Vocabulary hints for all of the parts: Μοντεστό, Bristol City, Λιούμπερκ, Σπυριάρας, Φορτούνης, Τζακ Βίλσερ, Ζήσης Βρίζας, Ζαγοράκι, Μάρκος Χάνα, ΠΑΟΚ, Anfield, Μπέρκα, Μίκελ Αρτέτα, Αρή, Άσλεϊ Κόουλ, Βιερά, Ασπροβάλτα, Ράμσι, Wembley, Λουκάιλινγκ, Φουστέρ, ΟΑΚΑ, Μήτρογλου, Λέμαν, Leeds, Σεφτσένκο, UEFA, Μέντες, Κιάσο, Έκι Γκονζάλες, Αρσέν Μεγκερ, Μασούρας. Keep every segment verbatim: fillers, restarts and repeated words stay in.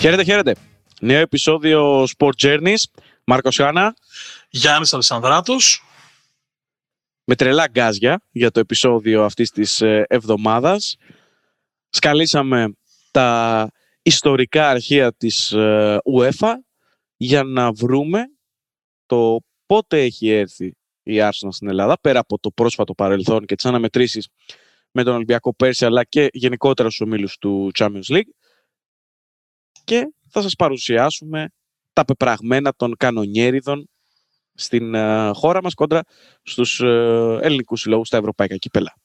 Χαίρετε, χαίρετε. Νέο επεισόδιο Sport Journeys. Μάρκος Χάνα. Γιάννης Αλυσανδράτος. Με τρελά γκάζια για το επεισόδιο αυτής της εβδομάδας. Σκαλίσαμε τα ιστορικά αρχεία της UEFA για να βρούμε το πότε έχει έρθει η Arsenal στην Ελλάδα, πέρα από το πρόσφατο παρελθόν και τις αναμετρήσεις με τον Ολυμπιακό πέρσι, αλλά και γενικότερα στους ομίλους του Champions League. Και θα σας παρουσιάσουμε τα πεπραγμένα των κανονιέριδων στην uh, χώρα μας κόντρα στους uh, ελληνικούς συλλόγους στα ευρωπαϊκά κύπελα.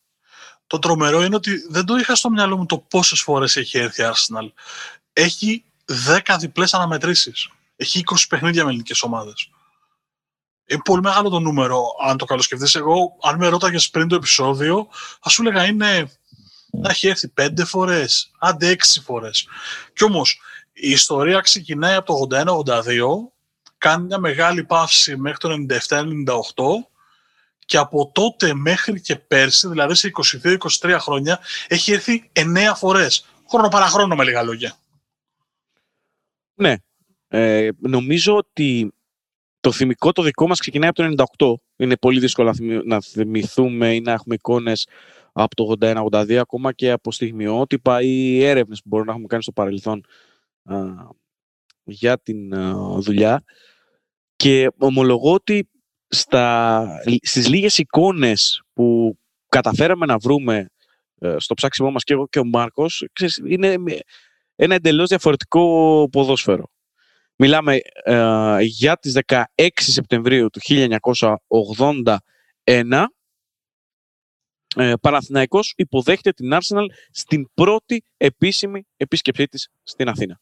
Το τρομερό είναι ότι δεν το είχα στο μυαλό μου το πόσες φορές έχει έρθει η Arsenal. Έχει δέκα διπλές αναμετρήσεις. Έχει είκοσι παιχνίδια με ελληνικές ομάδες. Είναι πολύ μεγάλο το νούμερο, αν το καλοσκεφτείς. Εγώ, αν με ρώταγες πριν το επεισόδιο, θα σου έλεγα είναι να έχει έρθει πέντε φορές, άντε έξι φορές. Κι όμως, η ιστορία ξεκινάει από το ογδόντα ένα ογδόντα δύο, κάνει μια μεγάλη παύση μέχρι το ενενήντα επτά ενενήντα οκτώ και από τότε μέχρι και πέρσι, δηλαδή σε είκοσι δύο είκοσι τρία χρόνια, έχει έρθει εννέα φορές. Χρόνο παραχρόνο, με λίγα λόγια. Ναι. Ε, νομίζω ότι το θυμικό το δικό μας ξεκινάει από το ενενήντα οκτώ. Είναι πολύ δύσκολο να θυμηθούμε ή να έχουμε εικόνες από το ογδόντα ένα ογδόντα δύο, ακόμα και από στιγμιότυπα ή έρευνες που μπορούμε να έχουμε κάνει στο παρελθόν για την δουλειά, και ομολογώ ότι στα, στις λίγες εικόνες που καταφέραμε να βρούμε στο ψάξιμό μας και εγώ και ο Μάρκος, ξέρεις, είναι ένα εντελώς διαφορετικό ποδόσφαιρο. Μιλάμε ε, για τις δεκαέξι Σεπτεμβρίου του χίλια εννιακόσια ογδόντα ένα. Ε, Παναθηναϊκός υποδέχεται την Arsenal στην πρώτη επίσημη επίσκεψή της στην Αθήνα.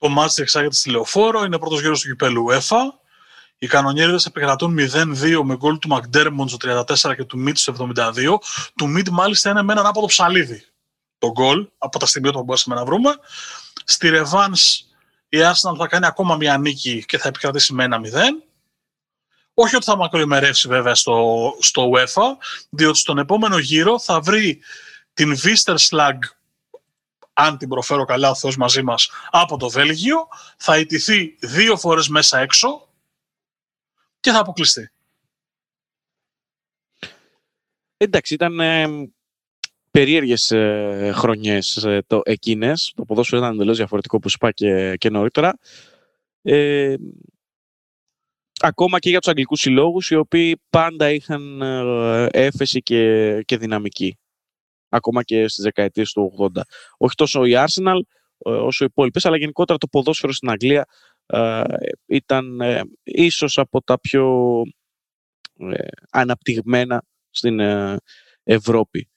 Το μάτς διεξάγεται στη Λεωφόρο, είναι πρώτος γύρος του κυπέλου UEFA. Οι κανονιέριδες επικρατούν μηδέν δύο με γκολ του Μακντέρμοτ στο τριάντα τέσσερα και του Μιτ στο εβδομήντα δύο. Του Μιτ μάλιστα είναι με έναν άποδο ψαλίδι το γκολ, από τα στιγμιότυπα που μπορέσαμε να βρούμε. Στη ρεβάνς η Arsenal θα κάνει ακόμα μια νίκη και θα επικρατήσει με ένα μηδέν. Όχι ότι θα μακροημερεύσει βέβαια στο, στο UEFA, διότι στον επόμενο γύρο θα βρει την Βίστερσλαγκ, αν την προφέρω καλά, ο Θεός μαζί μας, από το Βέλγιο, θα ιτηθεί δύο φορές μέσα έξω και θα αποκλειστεί. Εντάξει, ήταν ε, περίεργες ε, χρονιές ε, το, εκείνες. Το ποδόσφαιρο ήταν εντελώς διαφορετικό, όπως είπα και, και νωρίτερα. Ε, Ακόμα και για τους αγγλικούς συλλόγους, οι οποίοι πάντα είχαν έφεση και, και δυναμική. Ακόμα και στις δεκαετίες του ογδόντα. Όχι τόσο η Arsenal, όσο οι υπόλοιπες, αλλά γενικότερα το ποδόσφαιρο στην Αγγλία ε, ήταν ε, ίσως από τα πιο ε, αναπτυγμένα στην ε, Ευρώπη.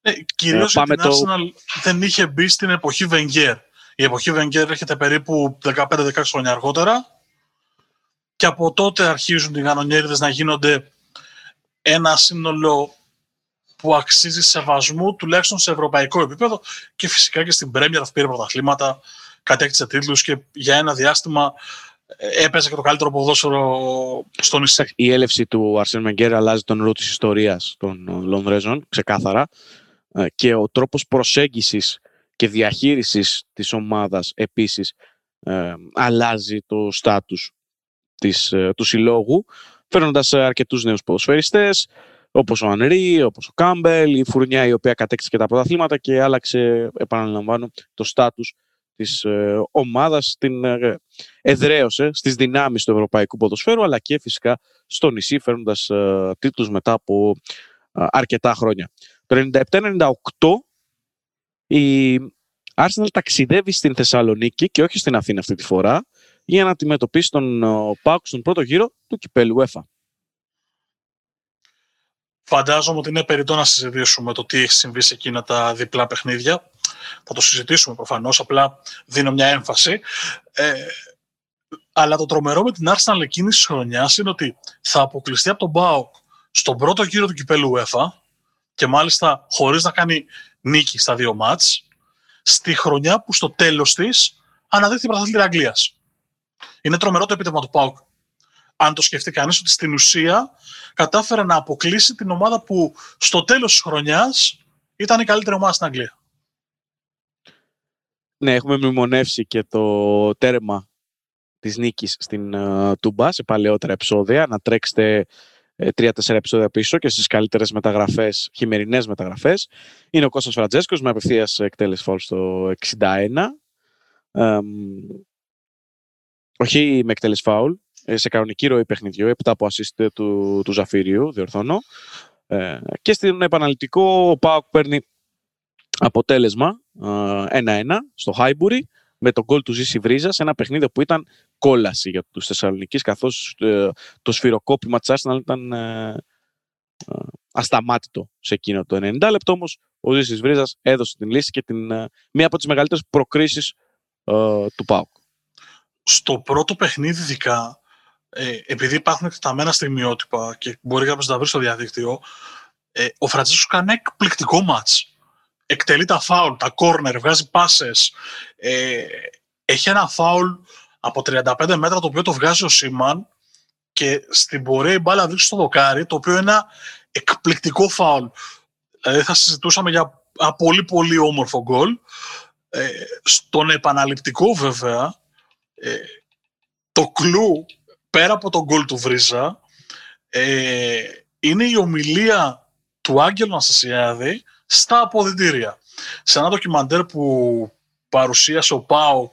Ε, κυρίως ε, η το... Arsenal δεν είχε μπει στην εποχή Wenger. Η εποχή Wenger έρχεται περίπου δεκαπέντε δεκαέξι χρόνια αργότερα. Και από τότε αρχίζουν οι κανονιέριδες να γίνονται ένα σύνολο που αξίζει σεβασμού, τουλάχιστον σε ευρωπαϊκό επίπεδο, και φυσικά και στην Πρέμιερ πήρε πρωταθλήματα, κατέκτησε τίτλους και για ένα διάστημα έπαιζε και το καλύτερο ποδόσφαιρο στο νησί. Η έλευση του Αρσέν Μεγκερ αλλάζει τον ρου της ιστορίας των Λονδρέζων, ξεκάθαρα, και ο τρόπος προσέγγισης και διαχείρισης της ομάδας επίσης αλλάζει το στάτους Της, του συλλόγου, φέρνοντας αρκετούς νέους ποδοσφαιριστές, όπως ο Ανρί, όπως ο Κάμπελ, η φουρνιά η οποία κατέκτησε και τα πρωταθλήματα και άλλαξε, επαναλαμβάνω, το στάτους της ε, ομάδας, την ε, εδραίωσε στις δυνάμεις του ευρωπαϊκού ποδοσφαίρου, αλλά και φυσικά στο νησί, φέρνοντας ε, τίτλους μετά από ε, αρκετά χρόνια. Το ενενήντα επτά ενενήντα οκτώ η Arsenal ταξιδεύει στην Θεσσαλονίκη και όχι στην Αθήνα αυτή τη φορά, για να αντιμετωπίσει τον ΠΑΟΚ στον πρώτο γύρο του κυπέλου UEFA. Φαντάζομαι ότι είναι περιττό να συζητήσουμε το τι έχει συμβεί σε εκείνα τα διπλά παιχνίδια. Θα το συζητήσουμε προφανώς, απλά δίνω μια έμφαση. Ε, αλλά το τρομερό με την Arsenal εκείνης της χρονιάς είναι ότι θα αποκλειστεί από τον ΠΑΟΚ στον πρώτο γύρο του κυπέλου UEFA και μάλιστα χωρίς να κάνει νίκη στα δύο μάτς, στη χρονιά που στο τέλος της αναδείχθηκε πρωταθλήτρια Αγγλίας. Είναι τρομερό το επίτευγμα του ΠΑΟΚ. Αν το σκεφτεί κανείς, ότι στην ουσία κατάφερε να αποκλείσει την ομάδα που στο τέλος της χρονιάς ήταν η καλύτερη ομάδα στην Αγγλία. Ναι, έχουμε μνημονεύσει και το τέρμα της νίκης στην uh, Τούμπα σε παλαιότερα επεισόδια. Να τρέξετε τρία τέσσερα επεισόδια πίσω και στις καλύτερες μεταγραφές, χειμερινές μεταγραφές. Είναι ο Κώστας Φρατζέσκος με απευθείας εκτέλεση φαουλ στο εξήντα ένα. Ε, όχι με εκτέλεση φαουλ, σε κανονική ροή παιχνιδιού, επτά από assist του, του Ζαφύριου, διορθώνω. Ε, και στην επαναλυτικό, ο ΠΑΟΚ παίρνει αποτέλεσμα ε, ένα ένα στο Χάιμπουρι με τον γκολ του Ζήση Βρίζα σε ένα παιχνίδι που ήταν κόλαση για τους Θεσσαλονικείς, καθώς ε, το σφυροκόπημα της Arsenal ήταν ε, ε, ασταμάτητο σε εκείνο το ενενήντα λεπτό. Όμως ο Ζήσης Βρίζας έδωσε την λύση και την, ε, μία από τις μεγαλύτερες προκρίσεις ε, του ΠΑΟΚ. Στο πρώτο παιχνίδι ειδικά, ε, επειδή υπάρχουν εκτεταμένα στιγμιότυπα και μπορεί κάποιος να τα βρει στο διαδίκτυο, ε, ο Φραντζέσκος κάνει εκπληκτικό μάτς. Εκτελεί τα φάουλ, τα κόρνερ, βγάζει πάσες. Ε, έχει ένα φάουλ από τριάντα πέντε μέτρα το οποίο το βγάζει ο Σίμαν και στην πορεία η μπάλα βρίσκει στο δοκάρι, το οποίο είναι ένα εκπληκτικό φάουλ. Δηλαδή θα συζητούσαμε για ένα πολύ πολύ όμορφο γκολ. Ε, στον επαναληπτικό βέβαια, ε, το κλου πέρα από τον γκολ του Βρίζα ε, είναι η ομιλία του Άγγελου Νασσιάδη στα αποδυτήρια. Σε ένα ντοκιμαντέρ που παρουσίασε ο ΠΑΟΚ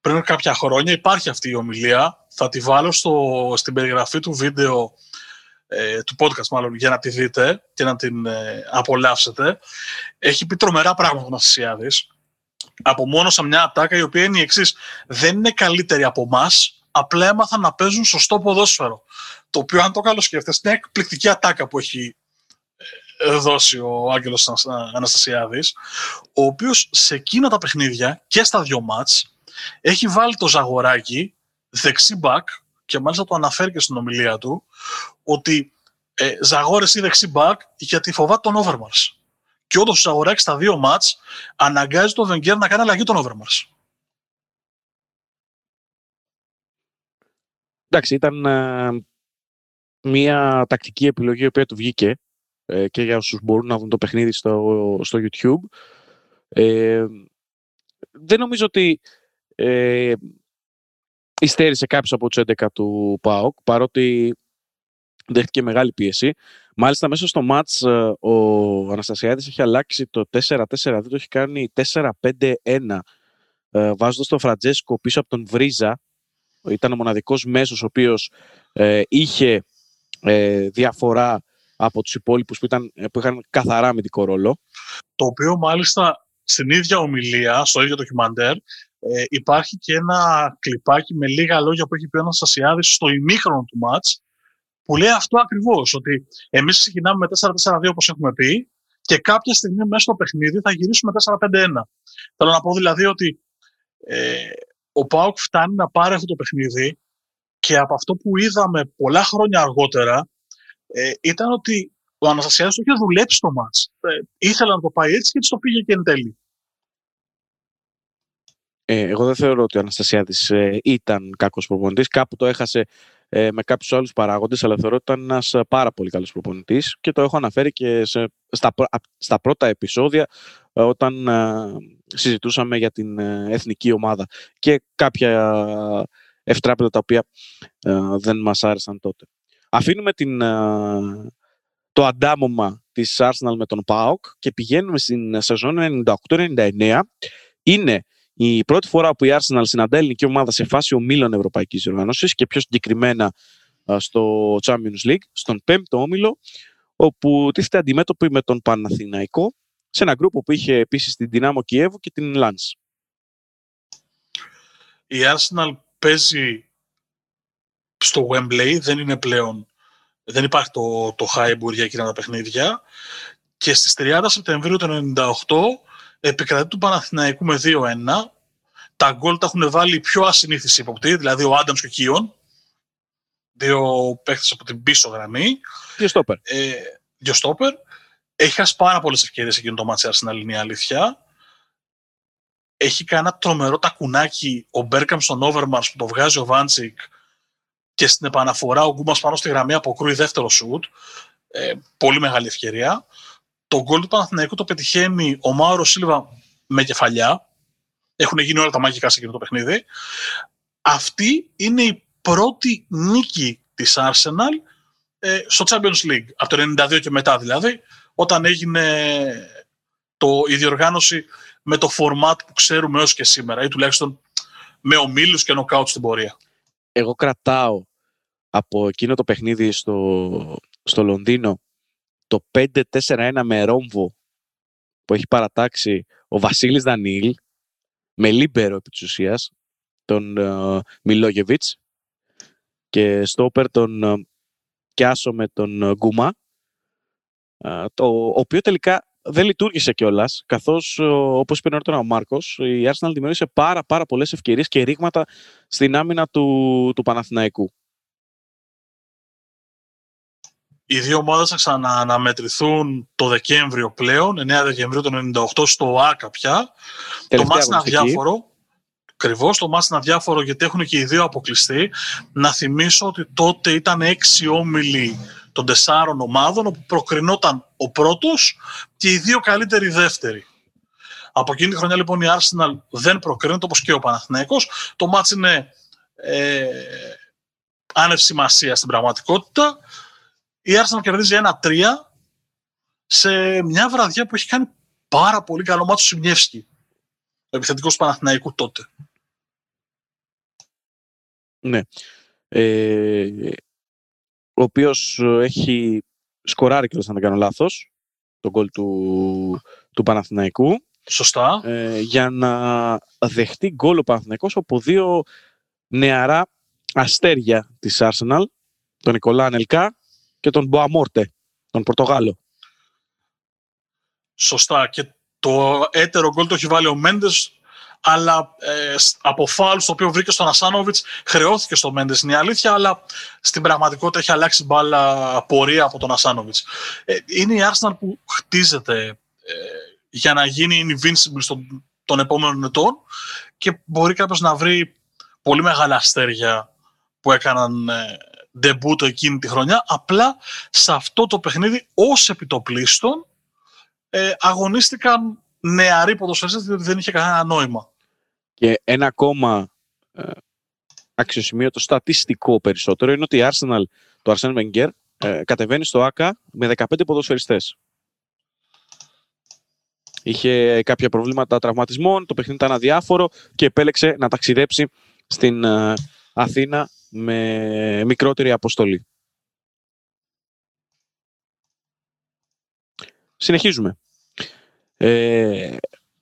πριν κάποια χρόνια υπάρχει αυτή η ομιλία. Θα τη βάλω στο, στην περιγραφή του βίντεο, ε, του podcast μάλλον, για να τη δείτε και να την ε, απολαύσετε. Έχει πει τρομερά πράγματα ο Νασσιάδης. Από μόνο σε μια ατάκα η οποία είναι η εξής. Δεν είναι καλύτερη από εμάς, απλά έμαθαν να παίζουν σωστό ποδόσφαιρο. Το οποίο αν το καλοσκέφτεσαι είναι εκπληκτική ατάκα που έχει δώσει ο Άγγελος Αναστασιάδης, ο οποίος σε εκείνα τα παιχνίδια και στα δυο μάτς έχει βάλει το Ζαγοράκι δεξί μπακ και μάλιστα το αναφέρει και στην ομιλία του ότι ε, ζαγόρεσε δεξί μπακ γιατί φοβάται τον Όβερμαρς. Και όντως ο Ζαγοράκης στα δύο μάτς αναγκάζει τον Βενγκέρ να κάνει αλλαγή τον Όβερμαρς. Εντάξει, ήταν ε, μια τακτική επιλογή η οποία του βγήκε και για όσους μπορούν να δουν το παιχνίδι στο, στο YouTube. Ε, δεν νομίζω ότι ε, υστέρησε κάποιος από τους έντεκα του ΠΑΟΚ, παρότι δέχτηκε μεγάλη πίεση. Μάλιστα, μέσα στο μάτς ο Αναστασιάδης έχει αλλάξει το τέσσερα τέσσερα δύο, το έχει κάνει τέσσερα πέντε ένα, ε, βάζοντας τον Φραντζέσκο πίσω από τον Βρίζα. Ήταν ο μοναδικός μέσος ο οποίος ε, είχε ε, διαφορά από τους υπόλοιπους που, ήταν, που είχαν καθαρά αμυντικό ρόλο. Το οποίο μάλιστα στην ίδια ομιλία, στο ίδιο ντοκιμαντέρ, ε, υπάρχει και ένα κλιπάκι με λίγα λόγια που έχει πει ο Αναστασιάδης στο ημίχρονο του μάτς, που λέει αυτό ακριβώς, ότι εμείς ξεκινάμε με τέσσερα τέσσερα δύο όπως έχουμε πει και κάποια στιγμή μέσα στο παιχνίδι θα γυρίσουμε τέσσερα πέντε ένα. Θέλω να πω δηλαδή ότι ε, ο ΠΑΟΚ φτάνει να πάρει αυτό το παιχνίδι και από αυτό που είδαμε πολλά χρόνια αργότερα, Ε, ήταν ότι ο Αναστασιάδης το είχε δουλέψει το μάτς. Ε, ήθελα να το πάει έτσι και έτσι το πήγε και εν τέλει. Ε, εγώ δεν θεωρώ ότι ο Αναστασιάδης ε, ήταν κακός προπονητής. Κάπου το έχασε ε, με κάποιους άλλους παράγοντες, αλλά θεωρώ ότι ήταν ένας πάρα πολύ καλός προπονητής και το έχω αναφέρει και σε, στα, στα πρώτα επεισόδια ε, όταν ε, συζητούσαμε για την ε, εθνική ομάδα και κάποια ευτράπελα τα οποία ε, δεν μας άρεσαν τότε. Αφήνουμε την, το αντάμωμα της Arsenal με τον ΠΑΟΚ και πηγαίνουμε στην σεζόν ενενήντα οκτώ ενενήντα εννέα. Είναι η πρώτη φορά που η Arsenal συναντά ελληνική ομάδα σε φάση ομίλων Ευρωπαϊκής Διοργάνωσης και πιο συγκεκριμένα στο Champions League, στον πέμπτο όμιλο, όπου τίθεται αντιμέτωπη με τον Παναθηναϊκό σε ένα γκρουπ που είχε επίσης την Δυνάμο Κιέβου και την Λάνς. Η Arsenal παίζει στο Wembley, δεν είναι πλέον, δεν υπάρχει το, το Highbury για εκείνα τα παιχνίδια και στις τριάντα Σεπτεμβρίου του ενενήντα οκτώ επικρατεί του Παναθηναϊκού με δύο ένα. Τα γκολ τα έχουν βάλει πιο ασυνήθιοι υποπτή, δηλαδή ο Άνταμς και ο Κίον, δύο παίχτες από την πίσω γραμμή, δύο στόπερ. Ε, δύο στόπερ. Έχει χάσει πάρα πολλές ευκαιρίες εκείνο το μάτσο στην άλλη, είναι η αλήθεια. Έχει κάνει ένα τρομερό τακουνάκι ο Μπέρκαμ στον Όβερμαρς που το βγάζει ο Βάντσικ και στην επαναφορά ο Γκούμας πάνω στη γραμμή αποκρούει δεύτερο σουτ. Ε, πολύ μεγάλη ευκαιρία. Το γκολ του Παναθηναϊκού το πετυχαίνει ο Μάουρο Σίλβα με κεφαλιά. Έχουν γίνει όλα τα μαγικά σε εκείνο το παιχνίδι. Αυτή είναι η πρώτη νίκη της Arsenal ε, στο Champions League, από το ενενήντα δύο και μετά δηλαδή, όταν έγινε το, η διοργάνωση με το format που ξέρουμε έως και σήμερα, ή τουλάχιστον με ομίλους και νοκάουτ στην πορεία. Εγώ κρατάω από εκείνο το παιχνίδι στο, στο Λονδίνο το πέντε τέσσερα ένα με ρόμβο που έχει παρατάξει ο Βασίλης Δανίλ με λίμπερο επί της ουσίας, τον uh, Μιλόγεβιτς, και στόπερ τον uh, Κιάσο με τον uh, Γκούμα, uh, το οποίο τελικά δεν λειτουργήσε κιόλας, καθώς uh, όπως είπε νωρίτερα ο Μάρκος, η Arsenal δημιούργησε πάρα, πάρα πολλές ευκαιρίες και ρήγματα στην άμυνα του, του Παναθηναϊκού. Οι δύο ομάδες θα ξανααναμετρηθούν το Δεκέμβριο πλέον, εννέα Δεκεμβρίου του χίλια εννιακόσια ενενήντα οκτώ στο ΟΑΚΑ πια. Το μάτς είναι αδιάφορο. Ακριβώς, το μάτς είναι αδιάφορο γιατί έχουν και οι δύο αποκλειστεί. Να θυμίσω ότι τότε ήταν έξι όμιλοι των τεσσάρων ομάδων, όπου προκρινόταν ο πρώτος και οι δύο καλύτεροι δεύτεροι. Από εκείνη τη χρονιά λοιπόν η Arsenal δεν προκρίνεται, όπως και ο Παναθηναϊκός. Το μάτς είναι ε, άνευ σημασία στην πραγματικότητα. Η Arsenal κερδίζει ένα τρία σε μια βραδιά που έχει κάνει πάρα πολύ καλό μάτσο Σιμιεύσκι, ο επιθετικός του Παναθηναϊκού τότε. Ναι. Ε, ο οποίος έχει σκοράρει και αν δεν κάνω λάθος τον γκολ του, του Παναθηναϊκού. Σωστά. Ε, για να δεχτεί γκολ ο Παναθηναϊκός από δύο νεαρά αστέρια της Arsenal, τον Νικολά Ανελκά και τον Μποαμόρτε, τον Πορτογάλο. Σωστά, και το έτερο γκολ το έχει βάλει ο Μέντες, αλλά ε, από φάουλ το οποίο βρήκε στον Ασάνοβιτς, χρεώθηκε στον Μέντες, είναι η αλήθεια, αλλά στην πραγματικότητα έχει αλλάξει μπάλα πορεία από τον Ασάνοβιτς. Ε, είναι η Arsenal που χτίζεται ε, για να γίνει invincible στον, των επόμενων ετών, και μπορεί κάποιος να βρει πολύ μεγάλα αστέρια που έκαναν ε, ντεμπούτο εκείνη τη χρονιά. Απλά σε αυτό το παιχνίδι, ως επιτοπλίστων, ε, αγωνίστηκαν νεαροί ποδοσφαιριστές, διότι δεν είχε κανένα νόημα. Και ένα ακόμα ε, αξιοσημείωτο στατιστικό περισσότερο είναι ότι η Arsenal, το Αρσέν Μεγκερ, ε, κατεβαίνει στο ΆΚΑ με δεκαπέντε ποδοσφαιριστές. Είχε κάποια προβλήματα τραυματισμών, το παιχνίδι ήταν αδιάφορο και επέλεξε να ταξιδέψει στην ε, Αθήνα με μικρότερη αποστολή. Συνεχίζουμε. Ε,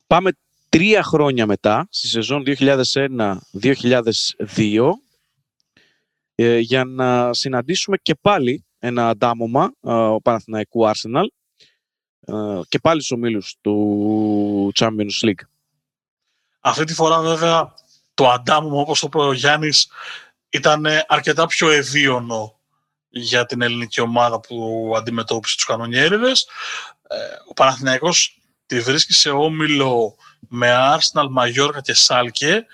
πάμε τρία χρόνια μετά, στη σεζόν δύο χιλιάδες ένα δύο χιλιάδες δύο, ε, για να συναντήσουμε και πάλι ένα αντάμωμα ε, Παναθηναϊκού Arsenal, ε, και πάλι στους ομίλους του Champions League. Αυτή τη φορά βέβαια το αντάμωμα, όπως το είπε ο Γιάννης, ήταν αρκετά πιο ευίωνο για την ελληνική ομάδα που αντιμετώπισε τους κανονιέριδες. Ο Παναθηναϊκός τη βρίσκει σε όμιλο με Arsenal, Μαγιόρκα και Σάλκε.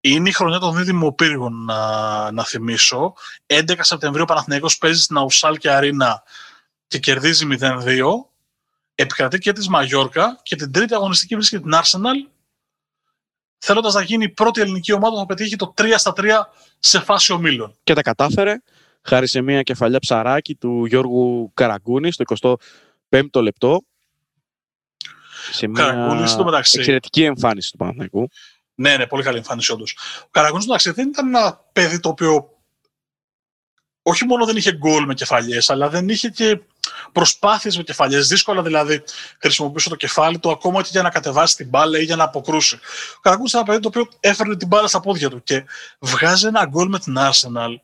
Είναι η χρονιά των δημοπύργων, να, να θυμίσω. έντεκα Σεπτεμβρίου ο Παναθηναϊκός παίζει στην Αουσάλκε Αρίνα και κερδίζει μηδέν δύο. Επικρατεί και της Μαγιόρκα και την τρίτη αγωνιστική βρίσκει την Arsenal, θέλοντας να γίνει η πρώτη ελληνική ομάδα που θα πετύχει το τρία στα τρία σε φάση ομίλων. Και τα κατάφερε, χάρη σε μια κεφαλιά ψαράκι του Γιώργου Καραγκούνη στο εικοστό πέμπτο λεπτό. Σε μια εξαιρετική εμφάνιση του Παναθηναϊκού. Ναι, ναι, πολύ καλή εμφάνιση όντως. Ο Καραγκούνης του μεταξύ δεν ήταν ένα παιδί το οποίο όχι μόνο δεν είχε γκολ με κεφαλιές, αλλά δεν είχε και προσπάθειες με κεφαλιές. Δύσκολα δηλαδή χρησιμοποιούσε το κεφάλι του ακόμα και για να κατεβάσει την μπάλα ή για να αποκρούσει. Ο Καραγκούνης ήταν ένα παιδί το οποίο έφερνε την μπάλα στα πόδια του και βγάζει ένα γκολ με την Arsenal,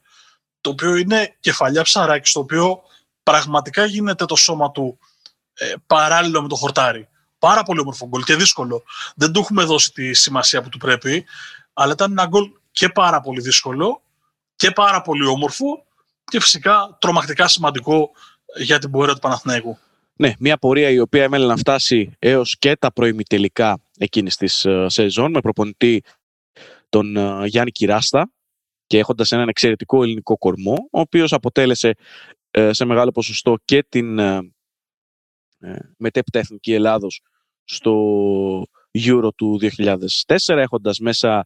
το οποίο είναι κεφαλιά ψαράκι, στο οποίο πραγματικά γίνεται το σώμα του ε, παράλληλο με το χορτάρι. Πάρα πολύ όμορφο γκολ και δύσκολο. Δεν του έχουμε δώσει τη σημασία που του πρέπει, αλλά ήταν ένα γκολ και πάρα πολύ δύσκολο και πάρα πολύ όμορφο και φυσικά τρομακτικά σημαντικό για την πορεία του Παναθηναϊκού. Ναι, μια πορεία η οποία έμελε να φτάσει έως και τα προημιτελικά εκείνης της σεζόν, με προπονητή τον Γιάννη Κυράστα και έχοντας έναν εξαιρετικό ελληνικό κορμό, ο οποίος αποτέλεσε σε μεγάλο ποσοστό και την μετέπειτα Εθνική Ελλάδος στο Euro του δύο χιλιάδες τέσσερα, έχοντας μέσα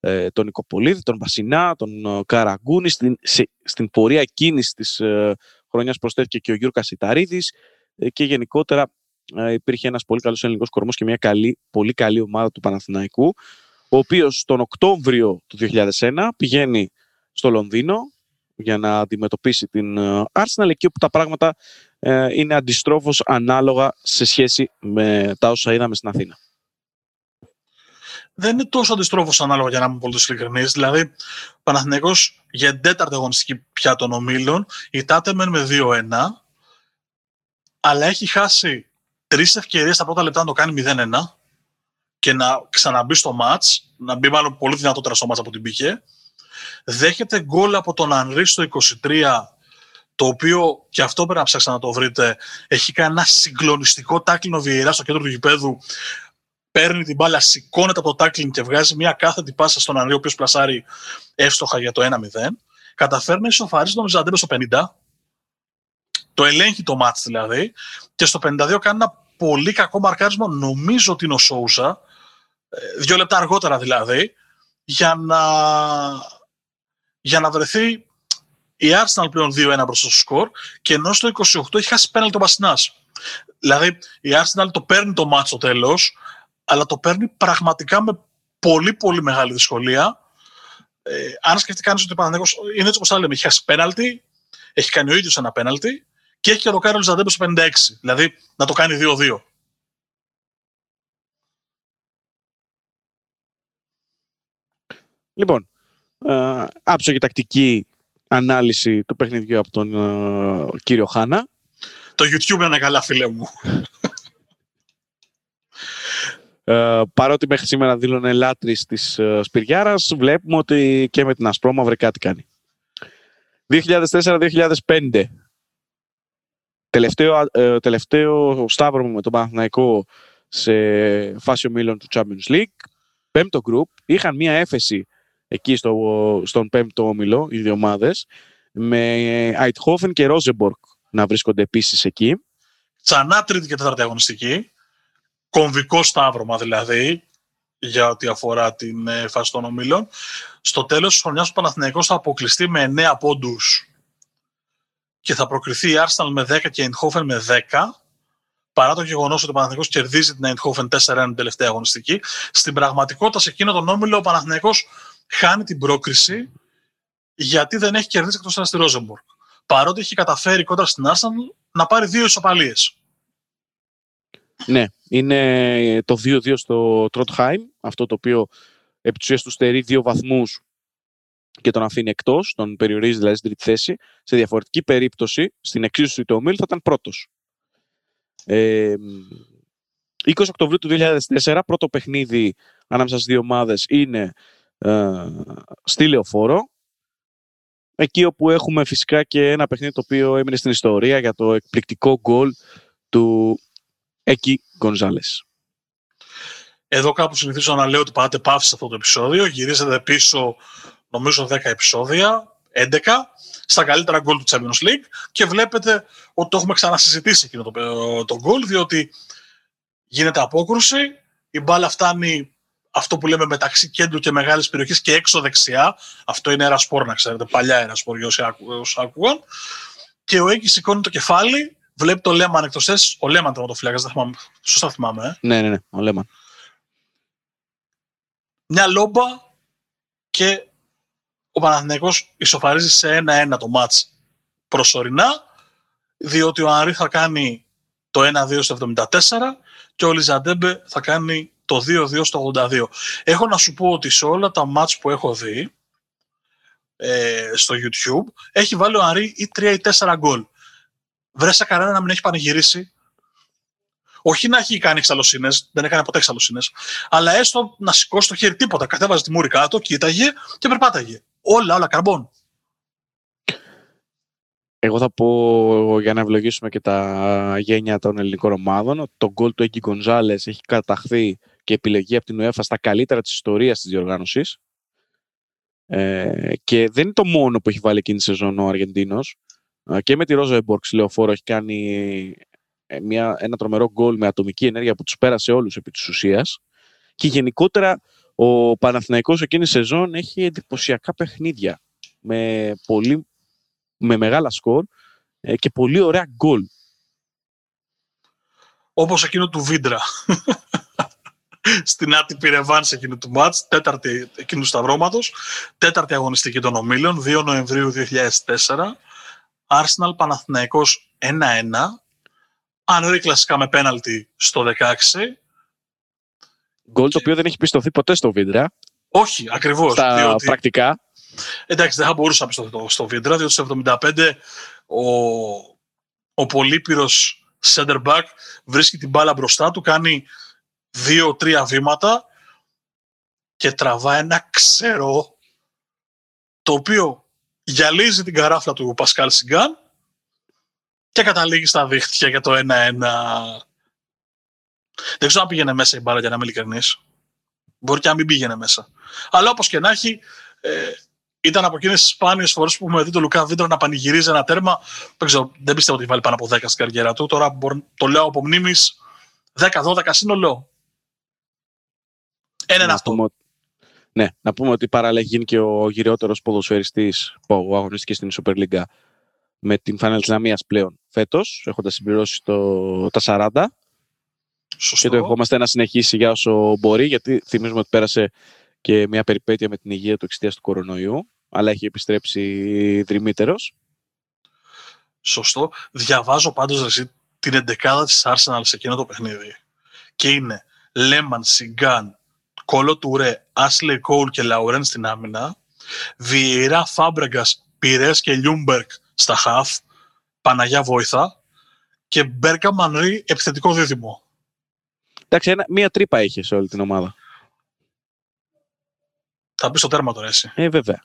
ε, τον Νικοπολίδη, τον Μπασινά, τον ε, Καραγκούνη. Στην, σε, στην πορεία εκείνης της ε, χρονιάς προσθέθηκε και ο Γιούρκας Ιταρίδης ε, και γενικότερα ε, υπήρχε ένας πολύ καλός ελληνικός κορμός και μια καλή, πολύ καλή ομάδα του Παναθηναϊκού, ο οποίος τον Οκτώβριο του δύο χιλιάδες ένα πηγαίνει στο Λονδίνο για να αντιμετωπίσει την Arsenal, εκεί όπου τα πράγματα ε, είναι αντιστρόφως ανάλογα σε σχέση με τα όσα είδαμε στην Αθήνα. Δεν είναι τόσο αντιστρόφως ανάλογα, για να είμαι πολύ ειλικρινής. Δηλαδή, ο Παναθηναϊκός για τέταρτη αγωνιστική πια των ομίλων ητάται μεν με δύο ένα, αλλά έχει χάσει τρεις ευκαιρίες στα πρώτα λεπτά να το κάνει μηδέν ένα και να ξαναμπεί στο μάτς, να μπει μάλλον πολύ δυνατότερα στο μάτς από την μπήκε. Δέχεται γκολ από τον Ανρί στο είκοσι τρία, το οποίο και αυτό πρέπει να ψάξετε να το βρείτε. Έχει κάνει ένα συγκλονιστικό τάκλινο βιερά στο κέντρο του γηπέδου. Παίρνει την μπάλα, σηκώνεται από το τάκλινγκ και βγάζει μια κάθετη πάσα στον Ανρί, ο οποίος πλασάρει εύστοχα για το ένα μηδέν. Καταφέρνει να ισοφαρίσει τον Ζαντέμπε στο πενήντα. Το ελέγχει το μάτς δηλαδή. Και στο πενήντα δύο κάνει ένα πολύ κακό μαρκάρισμα. Νομίζω ότι είναι ο Σόουσα. Δύο λεπτά αργότερα δηλαδή. Για να, για να βρεθεί η Arsenal πλέον δύο ένα μπροστά στο σκορ, και ενώ στο είκοσι οκτώ έχει χάσει πέναλτι ο Μπασινάς. Δηλαδή η Arsenal το παίρνει το μάτς στο τέλος, αλλά το παίρνει πραγματικά με πολύ πολύ μεγάλη δυσκολία. Ε, αν σκεφτεί κανείς ότι ο Παναθηναϊκός είναι έτσι όπως τα λέμε, έχει χάσει πέναλτι, έχει κάνει ο ίδιος ένα πέναλτι και έχει και το κάνει ο Ζαντέμπε στο πενήντα έξι, δηλαδή να το κάνει δύο δύο. Λοιπόν, άψογη τακτική ανάλυση του παιχνιδιού από τον ε, κύριο Χάνα. Το YouTube είναι καλά, φίλε μου. ε, παρότι μέχρι σήμερα δήλωνε λάτρης της ε, Σπυριάρας, βλέπουμε ότι και με την ασπρόμαυρη κάτι κάνει. δύο χιλιάδες τέσσερα δύο χιλιάδες πέντε. Τελευταίο, ε, τελευταίο σταύρο μου με τον Παναθηναϊκό σε φάση ομίλων του Champions League. Πέμπτο γκρουπ. Είχαν μία έφεση εκεί στο, στον πέμπτο όμιλο, οι δύο ομάδες, με Eichhofen και Ρόζεμπορκ να βρίσκονται επίσης εκεί. Ξανά τρίτη και τέταρτη αγωνιστική, κομβικό σταύρωμα δηλαδή, για ό,τι αφορά την φάση των ομίλων. Στο τέλος της χρονιάς ο Παναθηναϊκός θα αποκλειστεί με εννέα πόντους και θα προκριθεί η Arsenal με δέκα και η Eichhofen με δέκα, παρά το γεγονός ότι ο Παναθηναϊκός κερδίζει την Eichhofen τέσσερα ένα την τελευταία αγωνιστική. Στην πραγματικότητα σε εκείνο τον όμιλο ο Παναθηναϊκός χάνει την πρόκριση γιατί δεν έχει κερδίσει εκτός έδρας στη Ρόζεμπορκ. Παρότι έχει καταφέρει κόντρα στην Arsenal να πάρει δύο ισοπαλίες. Ναι, είναι το δύο δύο στο Τρότχαϊμ, αυτό το οποίο επί της ουσίας του στερεί δύο βαθμούς και τον αφήνει εκτός, τον περιορίζει δηλαδή στην τρίτη θέση. Σε διαφορετική περίπτωση, στην εξίσωση του ομίλου θα ήταν πρώτος. Ε, είκοσι Οκτωβρίου του δύο χιλιάδες τέσσερα, πρώτο παιχνίδι ανάμεσα στις δύο ομάδες είναι στη Λεωφόρο, εκεί όπου έχουμε φυσικά και ένα παιχνίδι το οποίο έμεινε στην ιστορία για το εκπληκτικό γκολ του Έκι Γκονζάλες. Εδώ κάπου συνηθίζω να λέω ότι πάτε παύση σε αυτό το επεισόδιο, γυρίζετε πίσω νομίζω δέκα επεισόδια, έντεκα, στα καλύτερα γκολ του Champions League, και βλέπετε ότι το έχουμε ξανασυζητήσει εκείνο το γκολ, διότι γίνεται απόκρουση, η μπάλα φτάνει, αυτό που λέμε, μεταξύ κέντρου και μεγάλης περιοχής και έξω δεξιά. Αυτό είναι αερασπόρ, να ξέρετε, παλιά αερασπόρ για όσοι άκουγαν. Και ο Έκη σηκώνει το κεφάλι, βλέπει το Λέμαν εκτός θέσης. Ο Λέμαν τερματοφύλακας, δεν θυμάμαι. Σωστά θυμάμαι. Ε. Ναι, ναι, ναι, ο Λέμαν. Μια λόμπα και ο Παναθηναϊκός ισοφαρίζει σε ένα ένα το μάτς προσωρινά, διότι ο Ανρί θα κάνει το ένα δύο στο εβδομήντα τέσσερα και ο Λιζαντέμπε θα κάνει το δύο δύο στο ογδόντα δύο. Έχω να σου πω ότι σε όλα τα μάτς που έχω δει ε, στο YouTube έχει βάλει ο Αρή ή τρία ή τέσσερα γκολ. Βρέσα κανένα να μην έχει πανηγυρίσει. Όχι να έχει κάνει εξαλωσίνες, δεν έκανε ποτέ εξαλωσίνες, αλλά έστω να σηκώσει το χέρι, τίποτα. Κατέβαζε τη μούρη κάτω, κοίταγε και περπάταγε. Όλα, όλα καρμπών. Εγώ θα πω, για να ευλογήσουμε και τα γένια των ελληνικών ομάδων, το γκολ του Έκι Γκονζάλες έχει καταχθεί και επιλεγεί από την UEFA στα καλύτερα της ιστορίας της διοργάνωσης. Ε, και δεν είναι το μόνο που έχει βάλει εκείνη τη σεζόν ο Αργεντίνος. Ε, και με τη Ρόζεμπορκ στη Λεωφόρο έχει κάνει μια, ένα τρομερό γκολ με ατομική ενέργεια που τους πέρασε όλους επί της ουσίας. Και γενικότερα ο Παναθηναϊκός εκείνη σεζόν έχει εντυπωσιακά παιχνίδια με, πολύ, με μεγάλα σκορ και πολύ ωραία γκολ. Όπως εκείνο του Βίντρα. Στην άτυπη ρεβάνς εκείνου του μάτς, τέταρτη, εκείνου του σταυρώματος, τέταρτη αγωνιστική των ομίλων, δύο Νοεμβρίου δύο χιλιάδες τέσσερα, Arsenal Παναθηναϊκός ένα ένα, Ανρί κλασικά με πέναλτι στο δεκαέξι. Γκολ το οποίο δεν έχει πιστωθεί ποτέ στο Βίντρα. Όχι, ακριβώς. Στα διότι... πρακτικά. Εντάξει, δεν θα μπορούσε να πιστωθεί στο Βίντρα, διότι στο εβδομήντα πέντε ο, ο Πολύπυρος center back βρίσκει την μπάλα μπροστά του, κάνει δύο-τρία βήματα και τραβά ένα ξερό το οποίο γυαλίζει την καράφλα του Πασκάλ Σιγκάν και καταλήγει στα δίχτυα για το ένα ένα. Δεν ξέρω αν πήγαινε μέσα η μπάλα, για να είμαι ειλικρινής. Μπορεί και να μην πήγαινε μέσα. Αλλά όπως και να έχει, ε, ήταν από εκείνες τις σπάνιες φορές που με δει τον Λουκά Βίντρα να πανηγυρίζει ένα τέρμα. Δεν, ξέρω, δεν πιστεύω ότι βάλει πάνω από δέκα στην καριέρα του. Τώρα μπορεί, το λέω από μνήμης, δέκα δώδεκα σύνολο. Έναν αυτό. Πούμε, ναι, να πούμε ότι παραλλαγήν και ο γυριότερος ποδοσφαιριστής που αγωνίστηκε στην Superliga με την Φανέλα της Λαμίας πλέον φέτος, έχοντας συμπληρώσει το, τα σαράντα. Σωστό. Και το ευχόμαστε να συνεχίσει για όσο μπορεί, γιατί θυμίζουμε ότι πέρασε και μια περιπέτεια με την υγεία του εξαιτίας του κορονοϊού, αλλά έχει επιστρέψει δρυμύτερος. Σωστό. Διαβάζω πάντως ρεσί την εντεκάδα της Arsenal σε εκείνο το παιχνίδι. Και είναι Λέμαν, Σιγκάν, Κόλο Τουρέ, Άσλεϊ Κόουλ και Λαουρέν στην άμυνα, Βιερά, Φάμπρεγκας, Πυρές και Λιούμπερκ στα χαφ, Παναγιά Βόηθα, και Μπέρκα Μανρί επιθετικό δίδυμο. Εντάξει, ένα, μία τρύπα είχε σε όλη την ομάδα. Θα μπει στο τέρμα τώρα εσύ. Ε, βέβαια.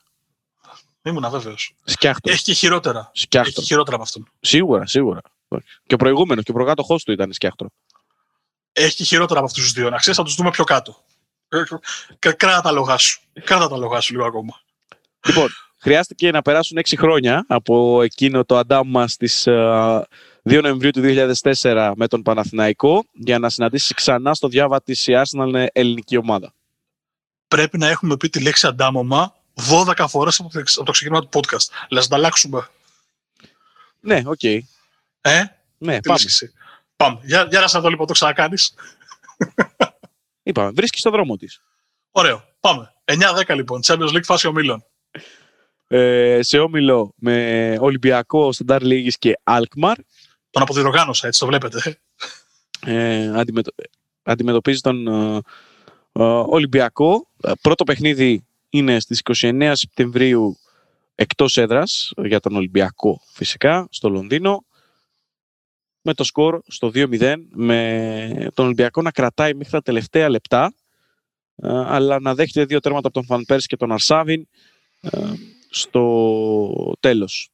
Ήμουνα βέβαιος. Σκιάχτο. Έχει και χειρότερα. Σκιάχτο. Έχει χειρότερα από αυτόν. Σίγουρα, σίγουρα. Και ο προηγούμενος και ο προκάτοχός του ήταν σκιάχτρο. Έχει και χειρότερα από αυτούς τους δύο. Να ξέρεις, θα τους δούμε πιο κάτω. Κράτα τα λογά σου. Κράτα τα λογά σου λίγο ακόμα. Λοιπόν, χρειάστηκε να περάσουν έξι χρόνια από εκείνο το αντάμμα στις δύο Νοεμβρίου του δύο χιλιάδες τέσσερα με τον Παναθηναϊκό για να συναντήσει ξανά στο διάβα της η Arsenal ελληνική ομάδα. Πρέπει να έχουμε πει τη λέξη αντάμωμα δώδεκα φορές από το ξεκίνημα του podcast. Λες να αλλάξουμε. Ναι, οκ. Okay. Ε, ναι, πάμε. πάμε. Για, για να σας δω λοιπόν, το ξανακάνεις. Είπαμε, βρίσκεις το δρόμο της. Ωραίο, πάμε. εννιά δέκα λοιπόν, Champions League φάση ομίλων. Ε, σε όμιλο με Ολυμπιακό, Σταντάρ Λίγης και Αλκμαρ. Τον αποδιοργάνωσα, έτσι το βλέπετε. Ε, αντιμετω... Αντιμετωπίζει τον ε, ε, Ολυμπιακό. Πρώτο παιχνίδι είναι στις είκοσι εννέα Σεπτεμβρίου εκτός έδρας για τον Ολυμπιακό φυσικά, στο Λονδίνο. Με το σκορ στο δύο μηδέν, με τον Ολυμπιακό να κρατάει μέχρι τα τελευταία λεπτά, αλλά να δέχεται δύο τέρματα από τον Φαν Πέρση και τον Αρσάβιν στο τέλος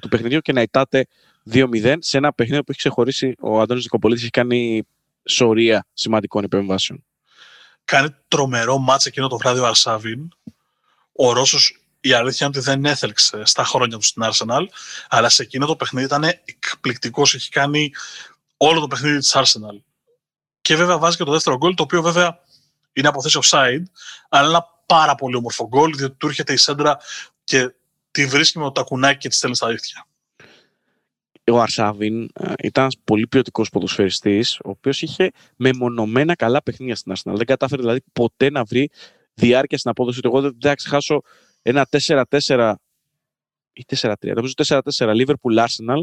του παιχνιδιού και να ητάται δύο μηδέν σε ένα παιχνίδι που έχει ξεχωρίσει ο Αντώνης Νικοπολίτης, έχει κάνει σωρία σημαντικών επεμβάσεων. Κάνει τρομερό μάτς εκείνο το βράδυ ο Αρσάβιν. Ο Ρώσος, η αλήθεια είναι ότι δεν έθελξε στα χρόνια του στην Arsenal, αλλά σε εκείνο το παιχνίδι ήταν εκπληκτικός. Έχει κάνει όλο το παιχνίδι της Arsenal. Και βέβαια βάζει και το δεύτερο γκολ, το οποίο βέβαια είναι από θέση offside, αλλά ένα πάρα πολύ όμορφο γκολ, διότι του έρχεται η σέντρα και τη βρίσκει με το τακουνάκι και τη στέλνει στα δίχτυα. Ο Αρσάβιν ήταν ένας πολύ ποιοτικός ποδοσφαιριστής, ο οποίος είχε μεμονωμένα καλά παιχνίδια στην Arsenal. Δεν κατάφερε δηλαδή ποτέ να βρει διάρκεια στην απόδοση του. Εγώ δεν θα ξεχάσω ένα τέσσερα τέσσερα ή τέσσερα τρία, νομίζω τέσσερα τέσσερα Liverpool Arsenal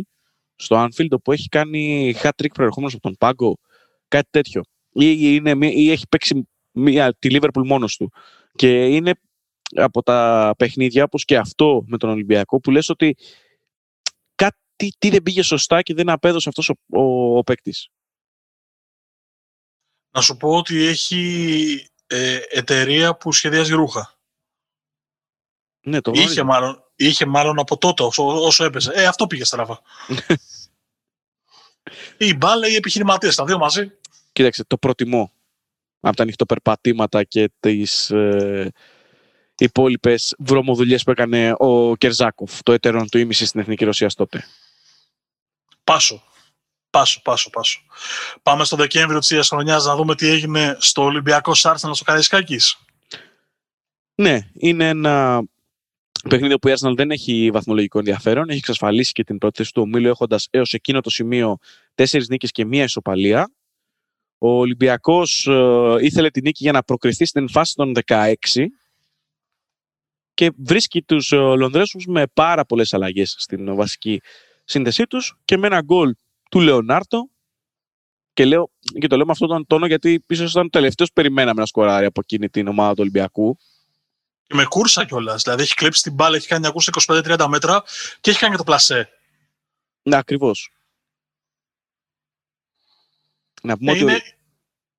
στο Anfield, όπου έχει κάνει hat-trick προερχόμενος από τον πάγκο, κάτι τέτοιο, ή, είναι, ή έχει παίξει μία, τη Liverpool μόνος του, και είναι από τα παιχνίδια όπως και αυτό με τον Ολυμπιακό που λες ότι κάτι τι δεν πήγε σωστά και δεν απέδωσε αυτός ο, ο, ο παίκτης. Να σου πω ότι έχει ε, εταιρεία που σχεδιάζει ρούχα. Ναι, είχε, μάλλον, είχε μάλλον από τότε όσο, όσο έπαιζε. Ε, αυτό πήγε στραβά. Η μπάλα ή οι επιχειρηματίες, τα δύο μαζί. Κοίταξε, το προτιμώ από τα νυχτοπερπατήματα και τις ε, υπόλοιπες βρωμοδουλειές που έκανε ο Κερζάκοφ, το έτερον του ήμισης στην Εθνική Ρωσία τότε. Πάσο. Πάσο, πάσο, πάσο. Πάμε στο Δεκέμβριο της ίδιας χρονιάς να δούμε τι έγινε στο Ολυμπιακός Arsenal στο Καραϊσκάκης. Ναι, είναι ένα παιχνίδι που η Arsenal δεν έχει βαθμολογικό ενδιαφέρον. Έχει εξασφαλίσει και την πρώτη θέση του ομίλου έχοντας έως εκείνο το σημείο τέσσερις νίκες και μία ισοπαλία. Ο Ολυμπιακός ε, ήθελε την νίκη για να προκριθεί στην φάση των δεκαέξι και βρίσκει τους Λονδρέζους με πάρα πολλές αλλαγές στην βασική σύνθεσή τους και με ένα γκολ του Λεωνάρτο. Και, λέω, και το λέω με αυτόν τον τόνο γιατί ίσως ήταν ο τελευταίος περιμέναμε να σκοράρει από εκείνη την ομάδα του Ολυμπιακού. Και με κούρσα κιόλας. Δηλαδή έχει κλέψει την μπάλα, έχει κάνει μια κούρσα είκοσι πέντε τριάντα μέτρα και έχει κάνει και το πλασέ. Ναι, ακριβώς. Να πούμε είναι... ότι